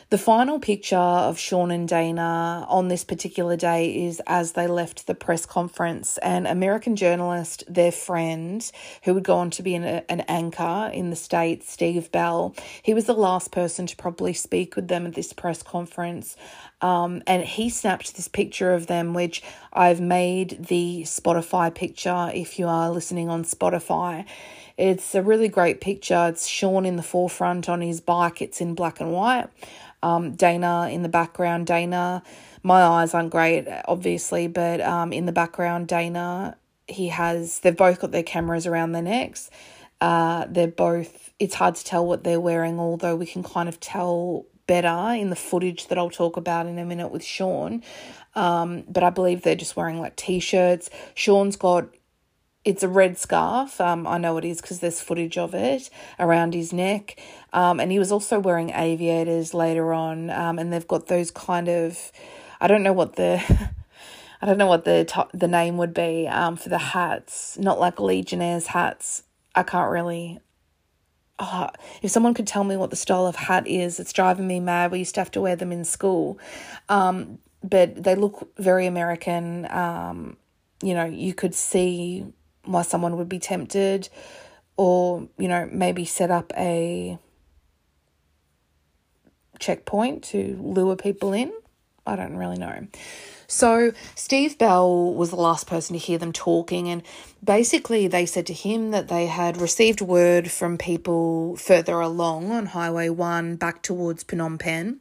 the final picture of Sean and Dana on this particular day is as they left the press conference. An American journalist, their friend, who would go on to be an anchor in the States, Steve Bell, he was the last person to probably speak with them at this press conference. And he snapped this picture of them, which I've made the Spotify picture if you are listening on Spotify. It's a really great picture. It's Sean in the forefront on his bike. It's in black and white. Dana in the background. Dana, my eyes aren't great, obviously, but in the background, Dana, they've both got their cameras around their necks. It's hard to tell what they're wearing, although we can kind of tell better in the footage that I'll talk about in a minute with Sean. But I believe they're just wearing like T-shirts. Sean's got, it's a red scarf, I know it is because there's footage of it, around his neck. And he was also wearing aviators later on, and they've got those kind of, I don't know what the name would be for the hats, not like Legionnaires hats. I can't really, if someone could tell me what the style of hat is, it's driving me mad. We used to have to wear them in school, but they look very American. You know, you could see why someone would be tempted or, you know, maybe set up a checkpoint to lure people in. I don't really know. So Steve Bell was the last person to hear them talking, and basically they said to him that they had received word from people further along on Highway 1 back towards Phnom Penh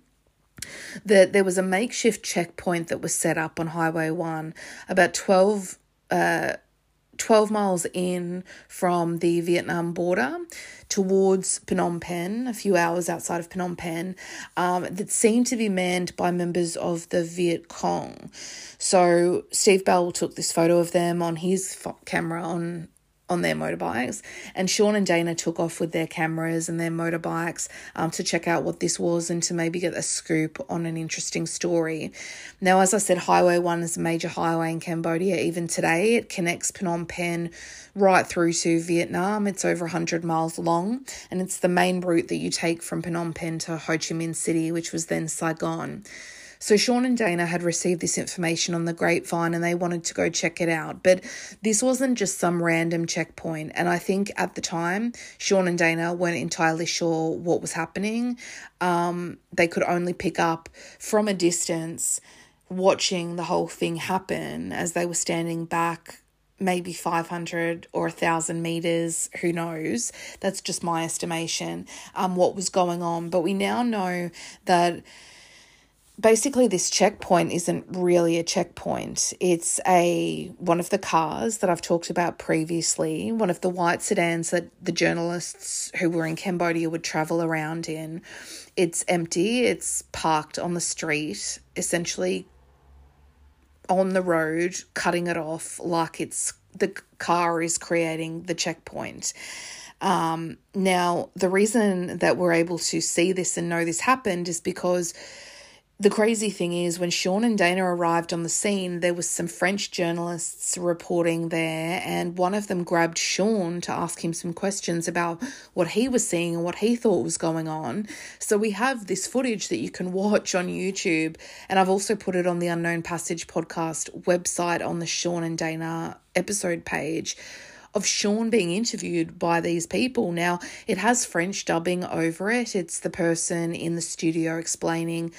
that there was a makeshift checkpoint that was set up on Highway 1 about 12 12 miles in from the Vietnam border towards Phnom Penh, a few hours outside of Phnom Penh, that seemed to be manned by members of the Viet Cong. So Steve Bell took this photo of them on his camera on their motorbikes, and Sean and Dana took off with their cameras and their motorbikes to check out what this was and to maybe get a scoop on an interesting story. Now, as I said, Highway 1 is a major highway in Cambodia. Even today, it connects Phnom Penh right through to Vietnam. It's over 100 miles long, and it's the main route that you take from Phnom Penh to Ho Chi Minh City, which was then Saigon. So Sean and Dana had received this information on the grapevine and they wanted to go check it out. But this wasn't just some random checkpoint. And I think at the time, Sean and Dana weren't entirely sure what was happening. They could only pick up from a distance watching the whole thing happen as they were standing back maybe 500 or 1,000 metres, who knows. That's just my estimation, what was going on. But we now know that basically, this checkpoint isn't really a checkpoint. It's one of the cars that I've talked about previously, one of the white sedans that the journalists who were in Cambodia would travel around in. It's empty. It's parked on the street, essentially on the road, cutting it off like the car is creating the checkpoint. Now, the reason that we're able to see this and know this happened is because the crazy thing is, when Sean and Dana arrived on the scene, there was some French journalists reporting there, and one of them grabbed Sean to ask him some questions about what he was seeing and what he thought was going on. So we have this footage that you can watch on YouTube, and I've also put it on the Unknown Passage podcast website on the Sean and Dana episode page, of Sean being interviewed by these people. Now, it has French dubbing over it. It's the person in the studio explaining.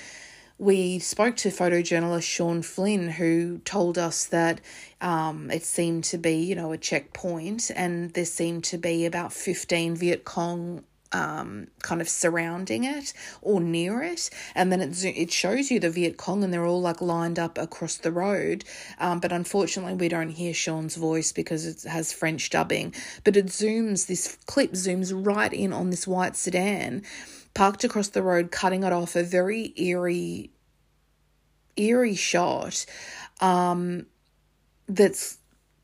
We spoke to photojournalist Sean Flynn, who told us that it seemed to be, a checkpoint, and there seemed to be about 15 Viet Cong kind of surrounding it or near it, and then it shows you the Viet Cong and they're all like lined up across the road, but unfortunately we don't hear Sean's voice because it has French dubbing, but this clip zooms right in on this white sedan parked across the road, cutting it off, a very eerie shot that's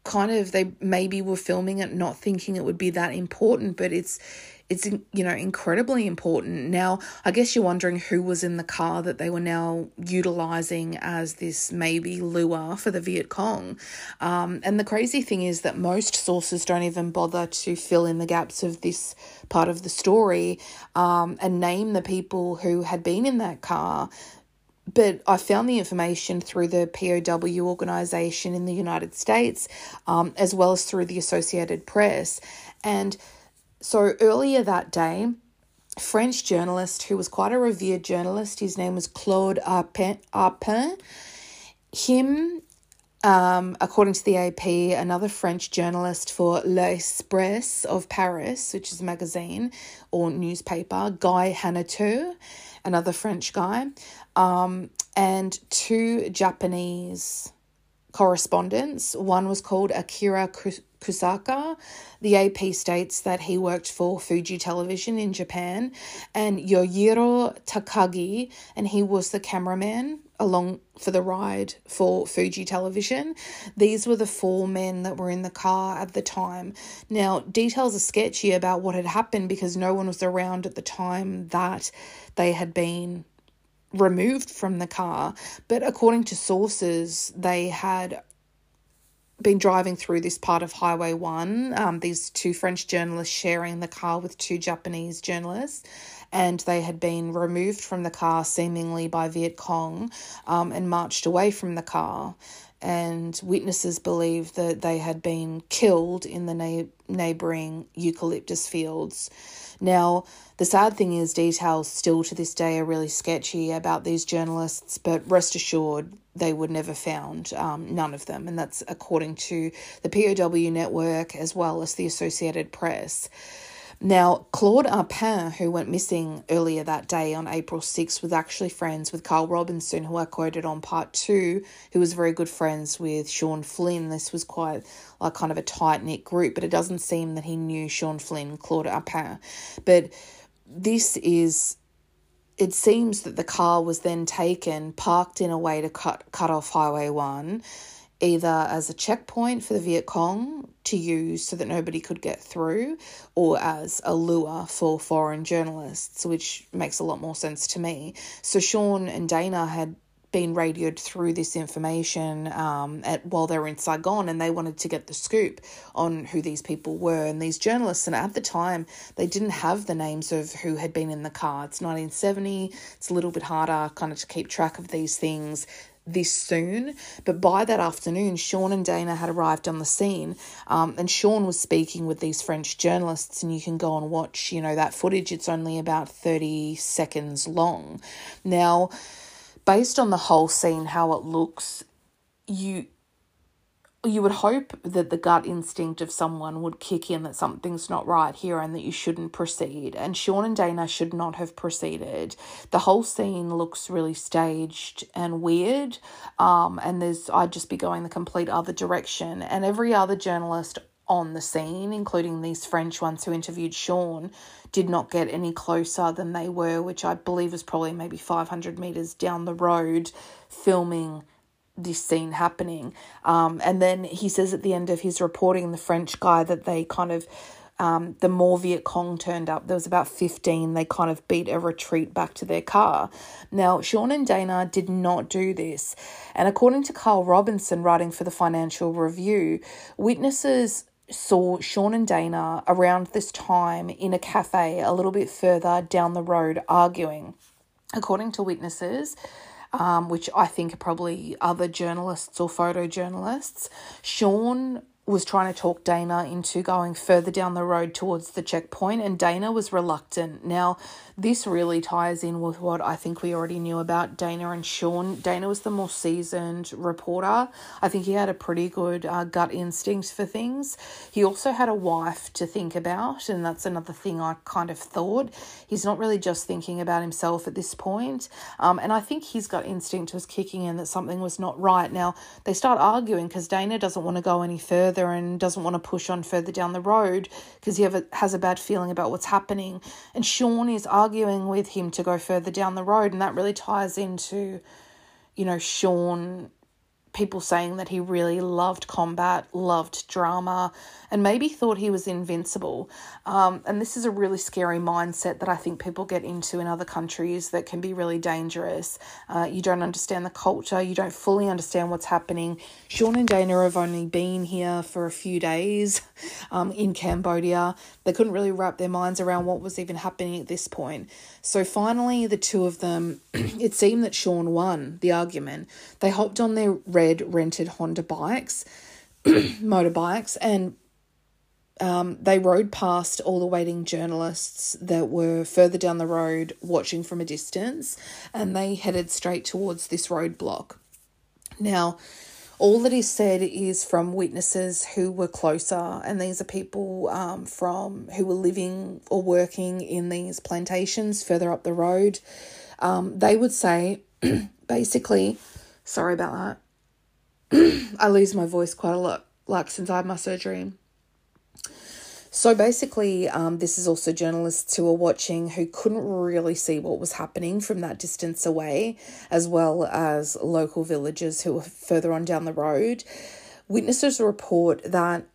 kind of, they maybe were filming it not thinking it would be that important, but it's incredibly important. Now, I guess you're wondering who was in the car that they were now utilising as this maybe lure for the Viet Cong. And the crazy thing is that most sources don't even bother to fill in the gaps of this part of the story and name the people who had been in that car. But I found the information through the POW organisation in the United States, as well as through the Associated Press. And so earlier that day, French journalist who was quite a revered journalist, his name was Claude Arpin, him, according to the AP, another French journalist for L'Express of Paris, which is a magazine or newspaper, Guy Hanatou, another French guy, and two Japanese correspondents. One was called Akira Kusaka. The AP states that he worked for Fuji Television in Japan, and Yoshiro Takagi, and he was the cameraman along for the ride for Fuji Television. These were the four men that were in the car at the time. Now, details are sketchy about what had happened because no one was around at the time that they had been removed from the car. But according to sources, they had been driving through this part of Highway 1, these two French journalists sharing the car with two Japanese journalists, and they had been removed from the car seemingly by Viet Cong and marched away from the car. And witnesses believe that they had been killed in the neighbouring eucalyptus fields. Now, the sad thing is details still to this day are really sketchy about these journalists, but rest assured they were never found, none of them, and that's according to the POW network as well as the Associated Press. Now, Claude Arpin, who went missing earlier that day on April 6th, was actually friends with Carl Robinson, who I quoted on part two, who was very good friends with Sean Flynn. This was quite like kind of a tight-knit group, but it doesn't seem that he knew Sean Flynn, Claude Arpin. But this is... It seems that the car was then taken, parked in a way to cut off Highway 1, either as a checkpoint for the Viet Cong to use so that nobody could get through, or as a lure for foreign journalists, which makes a lot more sense to me. So Sean and Dana had been radioed through this information while they were in Saigon, and they wanted to get the scoop on who these people were and these journalists. And at the time, they didn't have the names of who had been in the car. It's 1970. It's a little bit harder kind of to keep track of these things this soon. But by that afternoon, Sean and Dana had arrived on the scene, and Sean was speaking with these French journalists, and you can go and watch, you know, that footage. It's only about 30 seconds long. Now, based on the whole scene, how it looks, you would hope that the gut instinct of someone would kick in that something's not right here and that you shouldn't proceed. And Sean and Dana should not have proceeded. The whole scene looks really staged and weird, and I'd just be going the complete other direction. And every other journalist on the scene, including these French ones who interviewed Sean, did not get any closer than they were, which I believe was probably maybe 500 metres down the road, filming this scene happening. And then he says at the end of his reporting, the French guy, that they kind of, the more Viet Cong turned up, there was about 15, they kind of beat a retreat back to their car. Now, Sean and Dana did not do this. And according to Carl Robinson, writing for the Financial Review, witnesses saw Sean and Dana around this time in a cafe a little bit further down the road arguing. According to witnesses, which I think are probably other journalists or photojournalists, Sean was trying to talk Dana into going further down the road towards the checkpoint, and Dana was reluctant. Now, this really ties in with what I think we already knew about Dana and Sean. Dana was the more seasoned reporter. I think he had a pretty good gut instinct for things. He also had a wife to think about, and that's another thing I kind of thought. He's not really just thinking about himself at this point. And I think his gut instinct was kicking in that something was not right. Now, they start arguing because Dana doesn't want to go any further and doesn't want to push on further down the road because he has a bad feeling about what's happening. And Sean is arguing with him to go further down the road, and that really ties into, you know, Sean, people saying that he really loved combat, loved drama, and maybe thought he was invincible. And this is a really scary mindset that I think people get into in other countries that can be really dangerous. You don't understand the culture. You don't fully understand what's happening. Sean and Dana have only been here for a few days in Cambodia. They couldn't really wrap their minds around what was even happening at this point. So finally, the two of them, it seemed that Sean won the argument. They hopped on their rented Honda bikes, motorbikes, and they rode past all the waiting journalists that were further down the road watching from a distance, and they headed straight towards this roadblock. Now, all that is said is from witnesses who were closer, and these are people from who were living or working in these plantations further up the road. They would say, basically, sorry about that, I lose my voice quite a lot, like since I had my surgery. So basically, this is also journalists who are watching who couldn't really see what was happening from that distance away, as well as local villagers who were further on down the road. Witnesses report that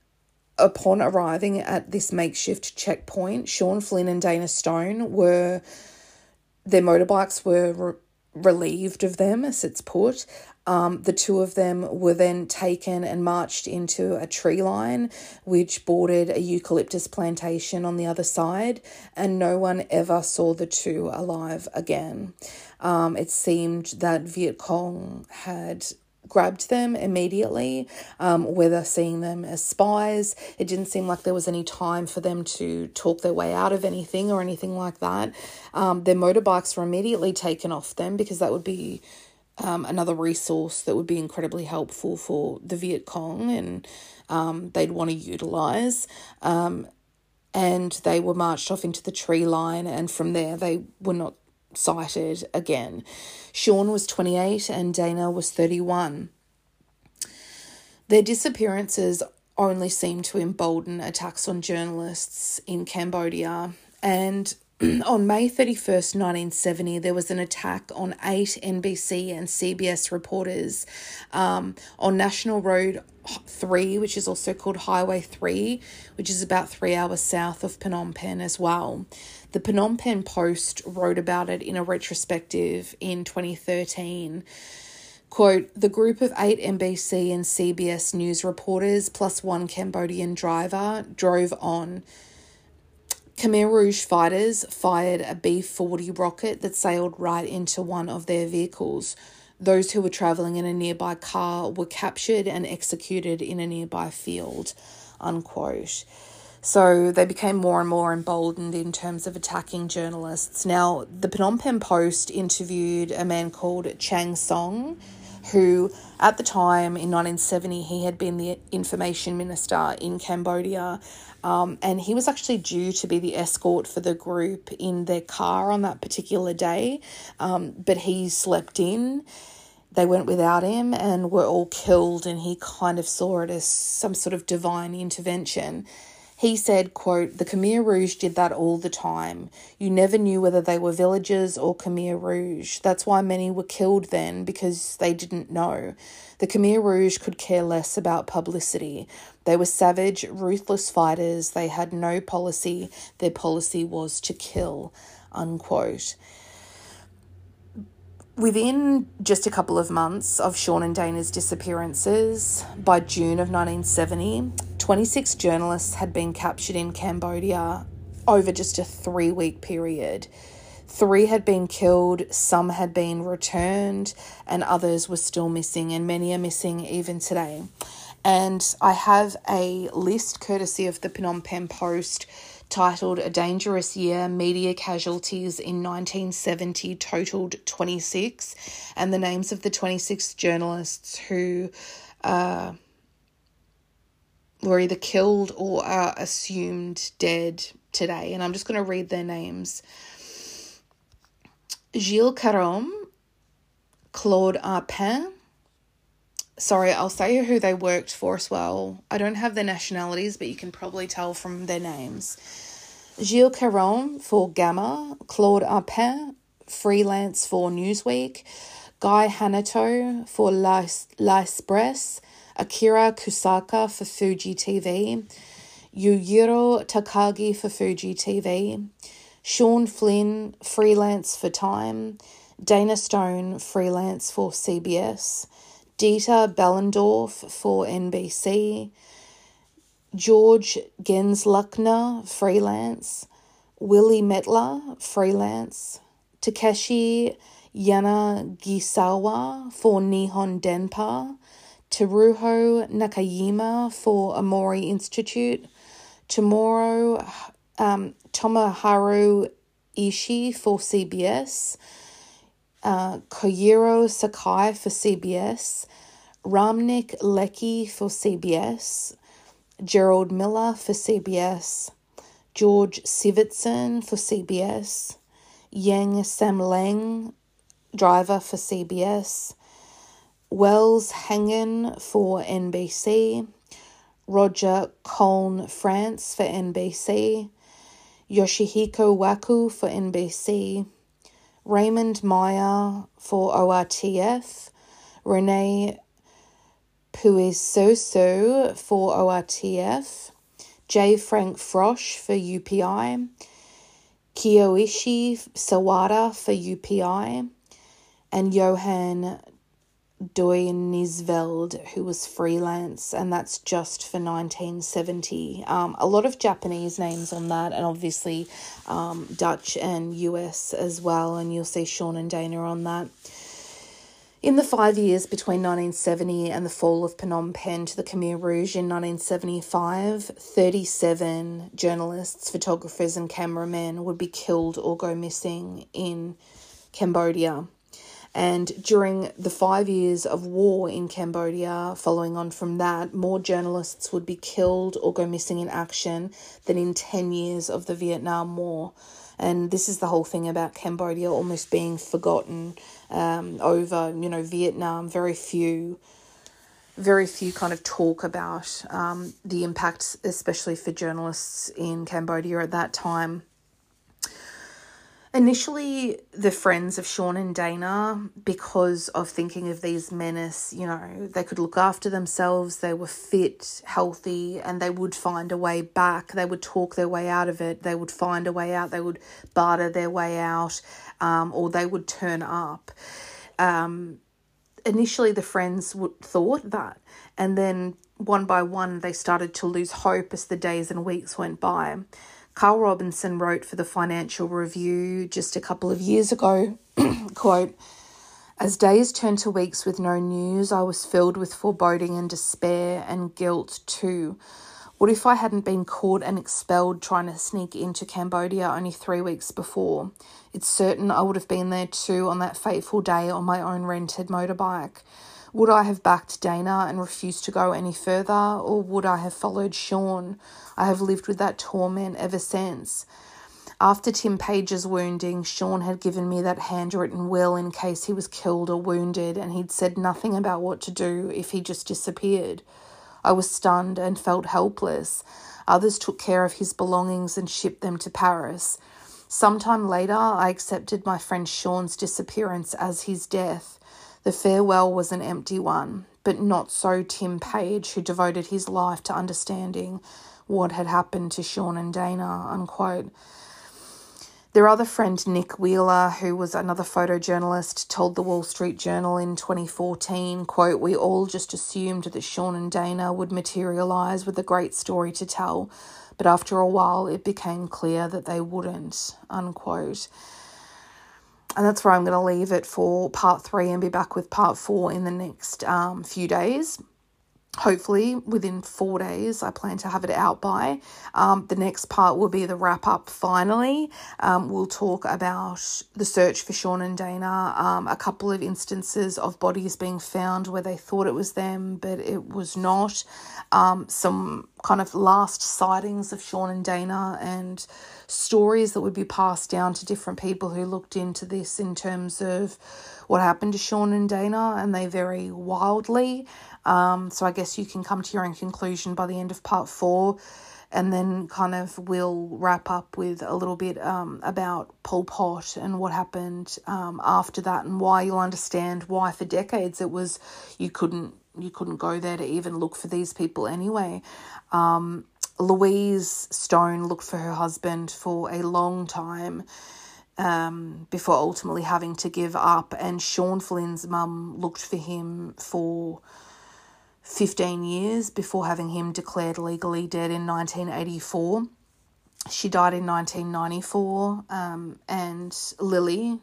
upon arriving at this makeshift checkpoint, Sean Flynn and Dana Stone their motorbikes were relieved of them, as it's put. The two of them were then taken and marched into a tree line, which bordered a eucalyptus plantation on the other side, and no one ever saw the two alive again. It seemed that Viet Cong had grabbed them immediately, whether seeing them as spies. It didn't seem like there was any time for them to talk their way out of anything or anything like that. Their motorbikes were immediately taken off them because that would be another resource that would be incredibly helpful for the Viet Cong, and they'd want to utilise. and they were marched off into the tree line, and from there they were not sighted again. Sean was 28 and Dana was 31. Their disappearances only seemed to embolden attacks on journalists in Cambodia, and on May 31st, 1970, there was an attack on 8 NBC and CBS reporters on National Road 3, which is also called Highway 3, which is about 3 hours south of Phnom Penh as well. The Phnom Penh Post wrote about it in a retrospective in 2013. Quote, the group of 8 NBC and CBS news reporters plus one Cambodian driver drove on. Khmer Rouge fighters fired a B-40 rocket that sailed right into one of their vehicles. Those who were travelling in a nearby car were captured and executed in a nearby field, unquote. So they became more and more emboldened in terms of attacking journalists. Now, the Phnom Penh Post interviewed a man called Chang Song, who at the time in 1970, he had been the information minister in Cambodia, and he was actually due to be the escort for the group in their car on that particular day, but he slept in. They went without him and were all killed, and he kind of saw it as some sort of divine intervention. He said, quote, the Khmer Rouge did that all the time. You never knew whether they were villagers or Khmer Rouge. That's why many were killed then, because they didn't know. The Khmer Rouge could care less about publicity. They were savage, ruthless fighters. They had no policy. Their policy was to kill, unquote. Within just a couple of months of Sean and Dana's disappearances, by June of 1970, 26 journalists had been captured in Cambodia over just a 3-week period. 3 had been killed, some had been returned, and others were still missing, and many are missing even today. And I have a list, courtesy of the Phnom Penh Post, titled A Dangerous Year, Media Casualties in 1970 totaled 26, and the names of the 26 journalists who were either killed or are assumed dead today. And I'm just going to read their names. Gilles Caron, Claude Arpin. Sorry, I'll say who they worked for as well. I don't have their nationalities, but you can probably tell from their names. Gilles Caron for Gamma, Claude Arpin, freelance for Newsweek, Guy Hanato for L'Express, Akira Kusaka for Fuji TV, Yujiro Takagi for Fuji TV, Sean Flynn, freelance for Time, Dana Stone, freelance for CBS, Dieter Ballendorf for NBC, George Gensluckner, freelance, Willie Metler, freelance, Takeshi Yanagisawa for Nihon Denpa, Teruho Nakayima for Amori Institute, Tomoharu Ishii for CBS, Koyiro Sakai for CBS, Ramnik Lecky for CBS, Gerald Miller for CBS, George Sivitson for CBS, Yang Samlang, driver for CBS, Wells Hangen for NBC, Roger Colne France for NBC, Yoshihiko Waku for NBC, Raymond Meyer for ORTF, Renee Puisoso for ORTF, J. Frank Frosch for UPI, Kiyoichi Sawada for UPI, and Johan Doynisveld, who was freelance, and that's just for 1970. A lot of Japanese names on that, and obviously Dutch and US as well, and you'll see Sean and Dana on that. In the 5 years between 1970 and the fall of Phnom Penh to the Khmer Rouge in 1975, 37 journalists, photographers and cameramen would be killed or go missing in Cambodia. And during the 5 years of war in Cambodia, following on from that, more journalists would be killed or go missing in action than in 10 years of the Vietnam War. And this is the whole thing about Cambodia almost being forgotten over, Vietnam. Very few kind of talk about the impacts, especially for journalists in Cambodia at that time. Initially, the friends of Sean and Dana, because of thinking of these menace, they could look after themselves, they were fit, healthy, and they would find a way back. They would talk their way out of it. They would find a way out. They would barter their way out, or they would turn up. Initially, the friends thought that, and then one by one, they started to lose hope as the days and weeks went by. Carl Robinson wrote for the Financial Review just a couple of years ago, quote, "As days turned to weeks with no news, I was filled with foreboding and despair and guilt too. What if I hadn't been caught and expelled trying to sneak into Cambodia only 3 weeks before? It's certain I would have been there too on that fateful day on my own rented motorbike. Would I have backed Dana and refused to go any further, or would I have followed Sean? I have lived with that torment ever since. After Tim Page's wounding, Sean had given me that handwritten will in case he was killed or wounded, and he'd said nothing about what to do if he just disappeared. I was stunned and felt helpless. Others took care of his belongings and shipped them to Paris. Sometime later, I accepted my friend Sean's disappearance as his death. The farewell was an empty one, but not so Tim Page, who devoted his life to understanding what had happened to Sean and Dana," unquote. Their other friend, Nick Wheeler, who was another photojournalist, told the Wall Street Journal in 2014, quote, "We all just assumed that Sean and Dana would materialise with a great story to tell, but after a while it became clear that they wouldn't," unquote. And that's where I'm going to leave it for part 3 and be back with part 4 in the next few days. Hopefully within 4 days, I plan to have it out by. The next part will be the wrap-up finally. We'll talk about the search for Sean and Dana, a couple of instances of bodies being found where they thought it was them, but it was not. Some kind of last sightings of Sean and Dana and stories that would be passed down to different people who looked into this in terms of what happened to Sean and Dana, and they vary wildly. So I guess you can come to your own conclusion by the end of part 4, and then kind of we'll wrap up with a little bit about Pol Pot and what happened after that, and why you'll understand why for decades it was you couldn't go there to even look for these people anyway. Louise Stone looked for her husband for a long time before ultimately having to give up, and Sean Flynn's mum looked for him for 15 years before having him declared legally dead in 1984. She died in 1994, and Lily,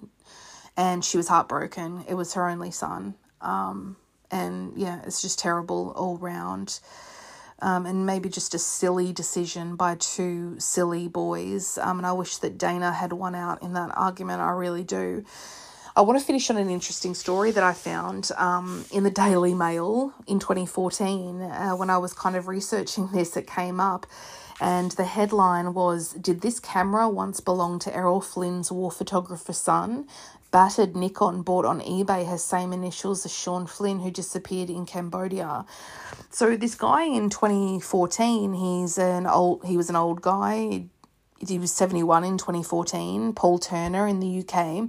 and she was heartbroken. It was her only son. And yeah, it's just terrible all round. And maybe just a silly decision by two silly boys. And I wish that Dana had won out in that argument. I really do. I want to finish on an interesting story that I found in the Daily Mail in 2014. When I was kind of researching this, it came up. And the headline was, "Did this camera once belong to Errol Flynn's war photographer's son? Battered Nikon bought on eBay has same initials as Sean Flynn, who disappeared in Cambodia." So this guy in 2014, he was an old guy. He was 71 in 2014. Paul Turner in the UK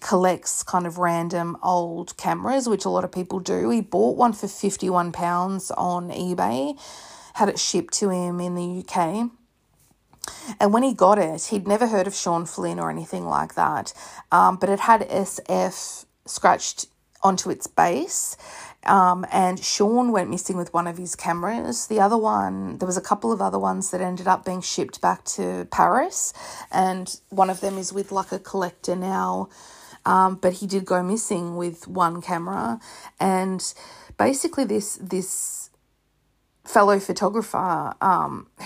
collects kind of random old cameras, which a lot of people do. He bought one for £51 on eBay, had it shipped to him in the UK. And when he got it, he'd never heard of Sean Flynn or anything like that, but it had SF scratched onto its base, and Sean went missing with one of his cameras. The other one, there was a couple of other ones that ended up being shipped back to Paris, and one of them is with like a collector now, but he did go missing with one camera. And basically this fellow photographer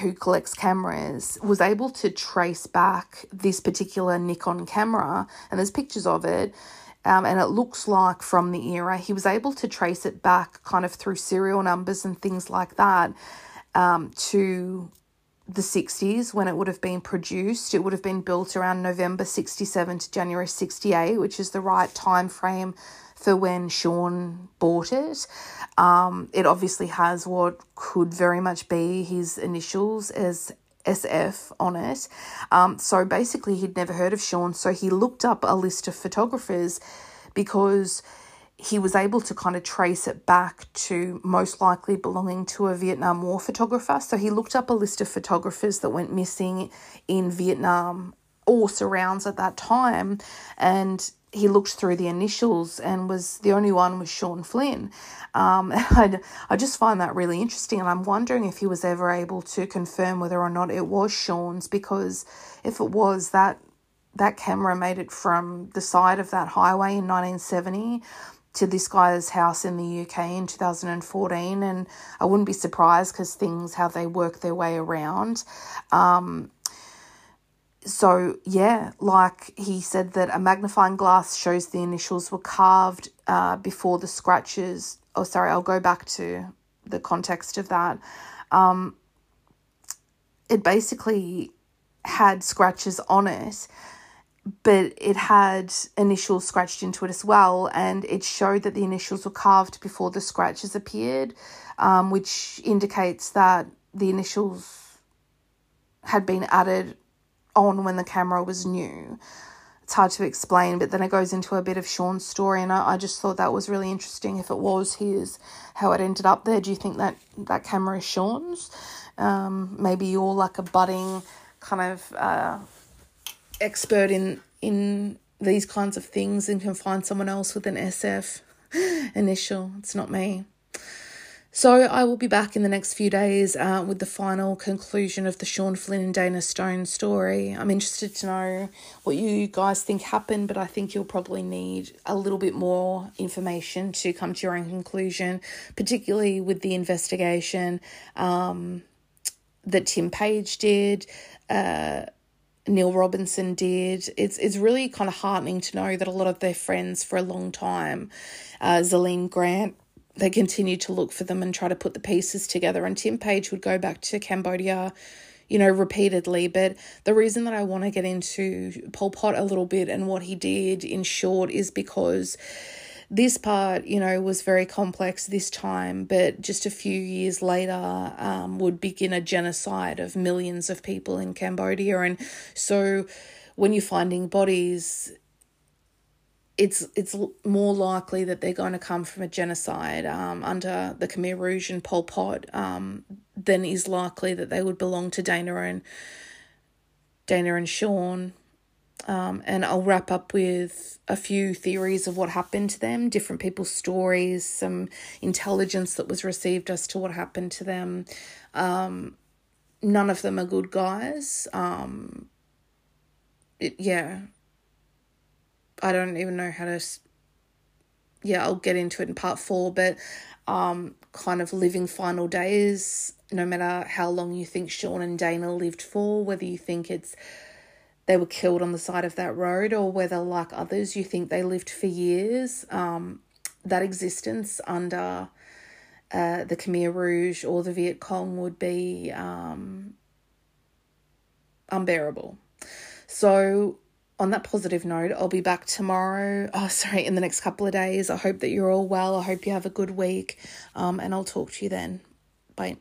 who collects cameras was able to trace back this particular Nikon camera, and there's pictures of it, And it looks like from the era, he was able to trace it back kind of through serial numbers and things like that to the 60s when it would have been produced. It would have been built around November 67 to January 68, which is the right time frame for when Sean bought it. It obviously has what could very much be his initials as SF on it. So basically he'd never heard of Sean, so he looked up a list of photographers because he was able to kind of trace it back to most likely belonging to a Vietnam War photographer. So he looked up a list of photographers that went missing in Vietnam or surrounds at that time, and he looked through the initials and was the only one was Sean Flynn. I just find that really interesting, and I'm wondering if he was ever able to confirm whether or not it was Sean's, because if it was, that camera made it from the side of that highway in 1970 to this guy's house in the UK in 2014, and I wouldn't be surprised because things, how they work their way around. So, yeah, like he said that a magnifying glass shows the initials were carved before the scratches. Oh, sorry, I'll go back to the context of that. It basically had scratches on it, but it had initials scratched into it as well, and it showed that the initials were carved before the scratches appeared, which indicates that the initials had been added on when the camera was new. It's hard to explain, but then it goes into a bit of Sean's story, and I just thought that was really interesting. If it was his, how it ended up there. Do you think that camera is Sean's? Maybe you're like a budding kind of expert in these kinds of things and can find someone else with an SF initial. It's not me. So I will be back in the next few days with the final conclusion of the Sean Flynn and Dana Stone story. I'm interested to know what you guys think happened, but I think you'll probably need a little bit more information to come to your own conclusion, particularly with the investigation that Tim Page did, Neil Robinson did. It's really kind of heartening to know that a lot of their friends for a long time, Zelene Grant, they continued to look for them and try to put the pieces together. And Tim Page would go back to Cambodia, you know, repeatedly. But the reason that I want to get into Pol Pot a little bit and what he did in short is because this part, you know, was very complex this time, but just a few years later would begin a genocide of millions of people in Cambodia. And so when you're finding bodies, it's more likely that they're going to come from a genocide under the Khmer Rouge and Pol Pot than is likely that they would belong to Dana and Sean. And I'll wrap up with a few theories of what happened to them, different people's stories, some intelligence that was received as to what happened to them. None of them are good guys. I don't even know how to, I'll get into it in part 4, but kind of living final days, no matter how long you think Sean and Dana lived for, whether you think they were killed on the side of that road or whether, like others, you think they lived for years, that existence under the Khmer Rouge or the Viet Cong would be unbearable. So, on that positive note, I'll be back in the next couple of days. I hope that you're all well. I hope you have a good week, and I'll talk to you then. Bye.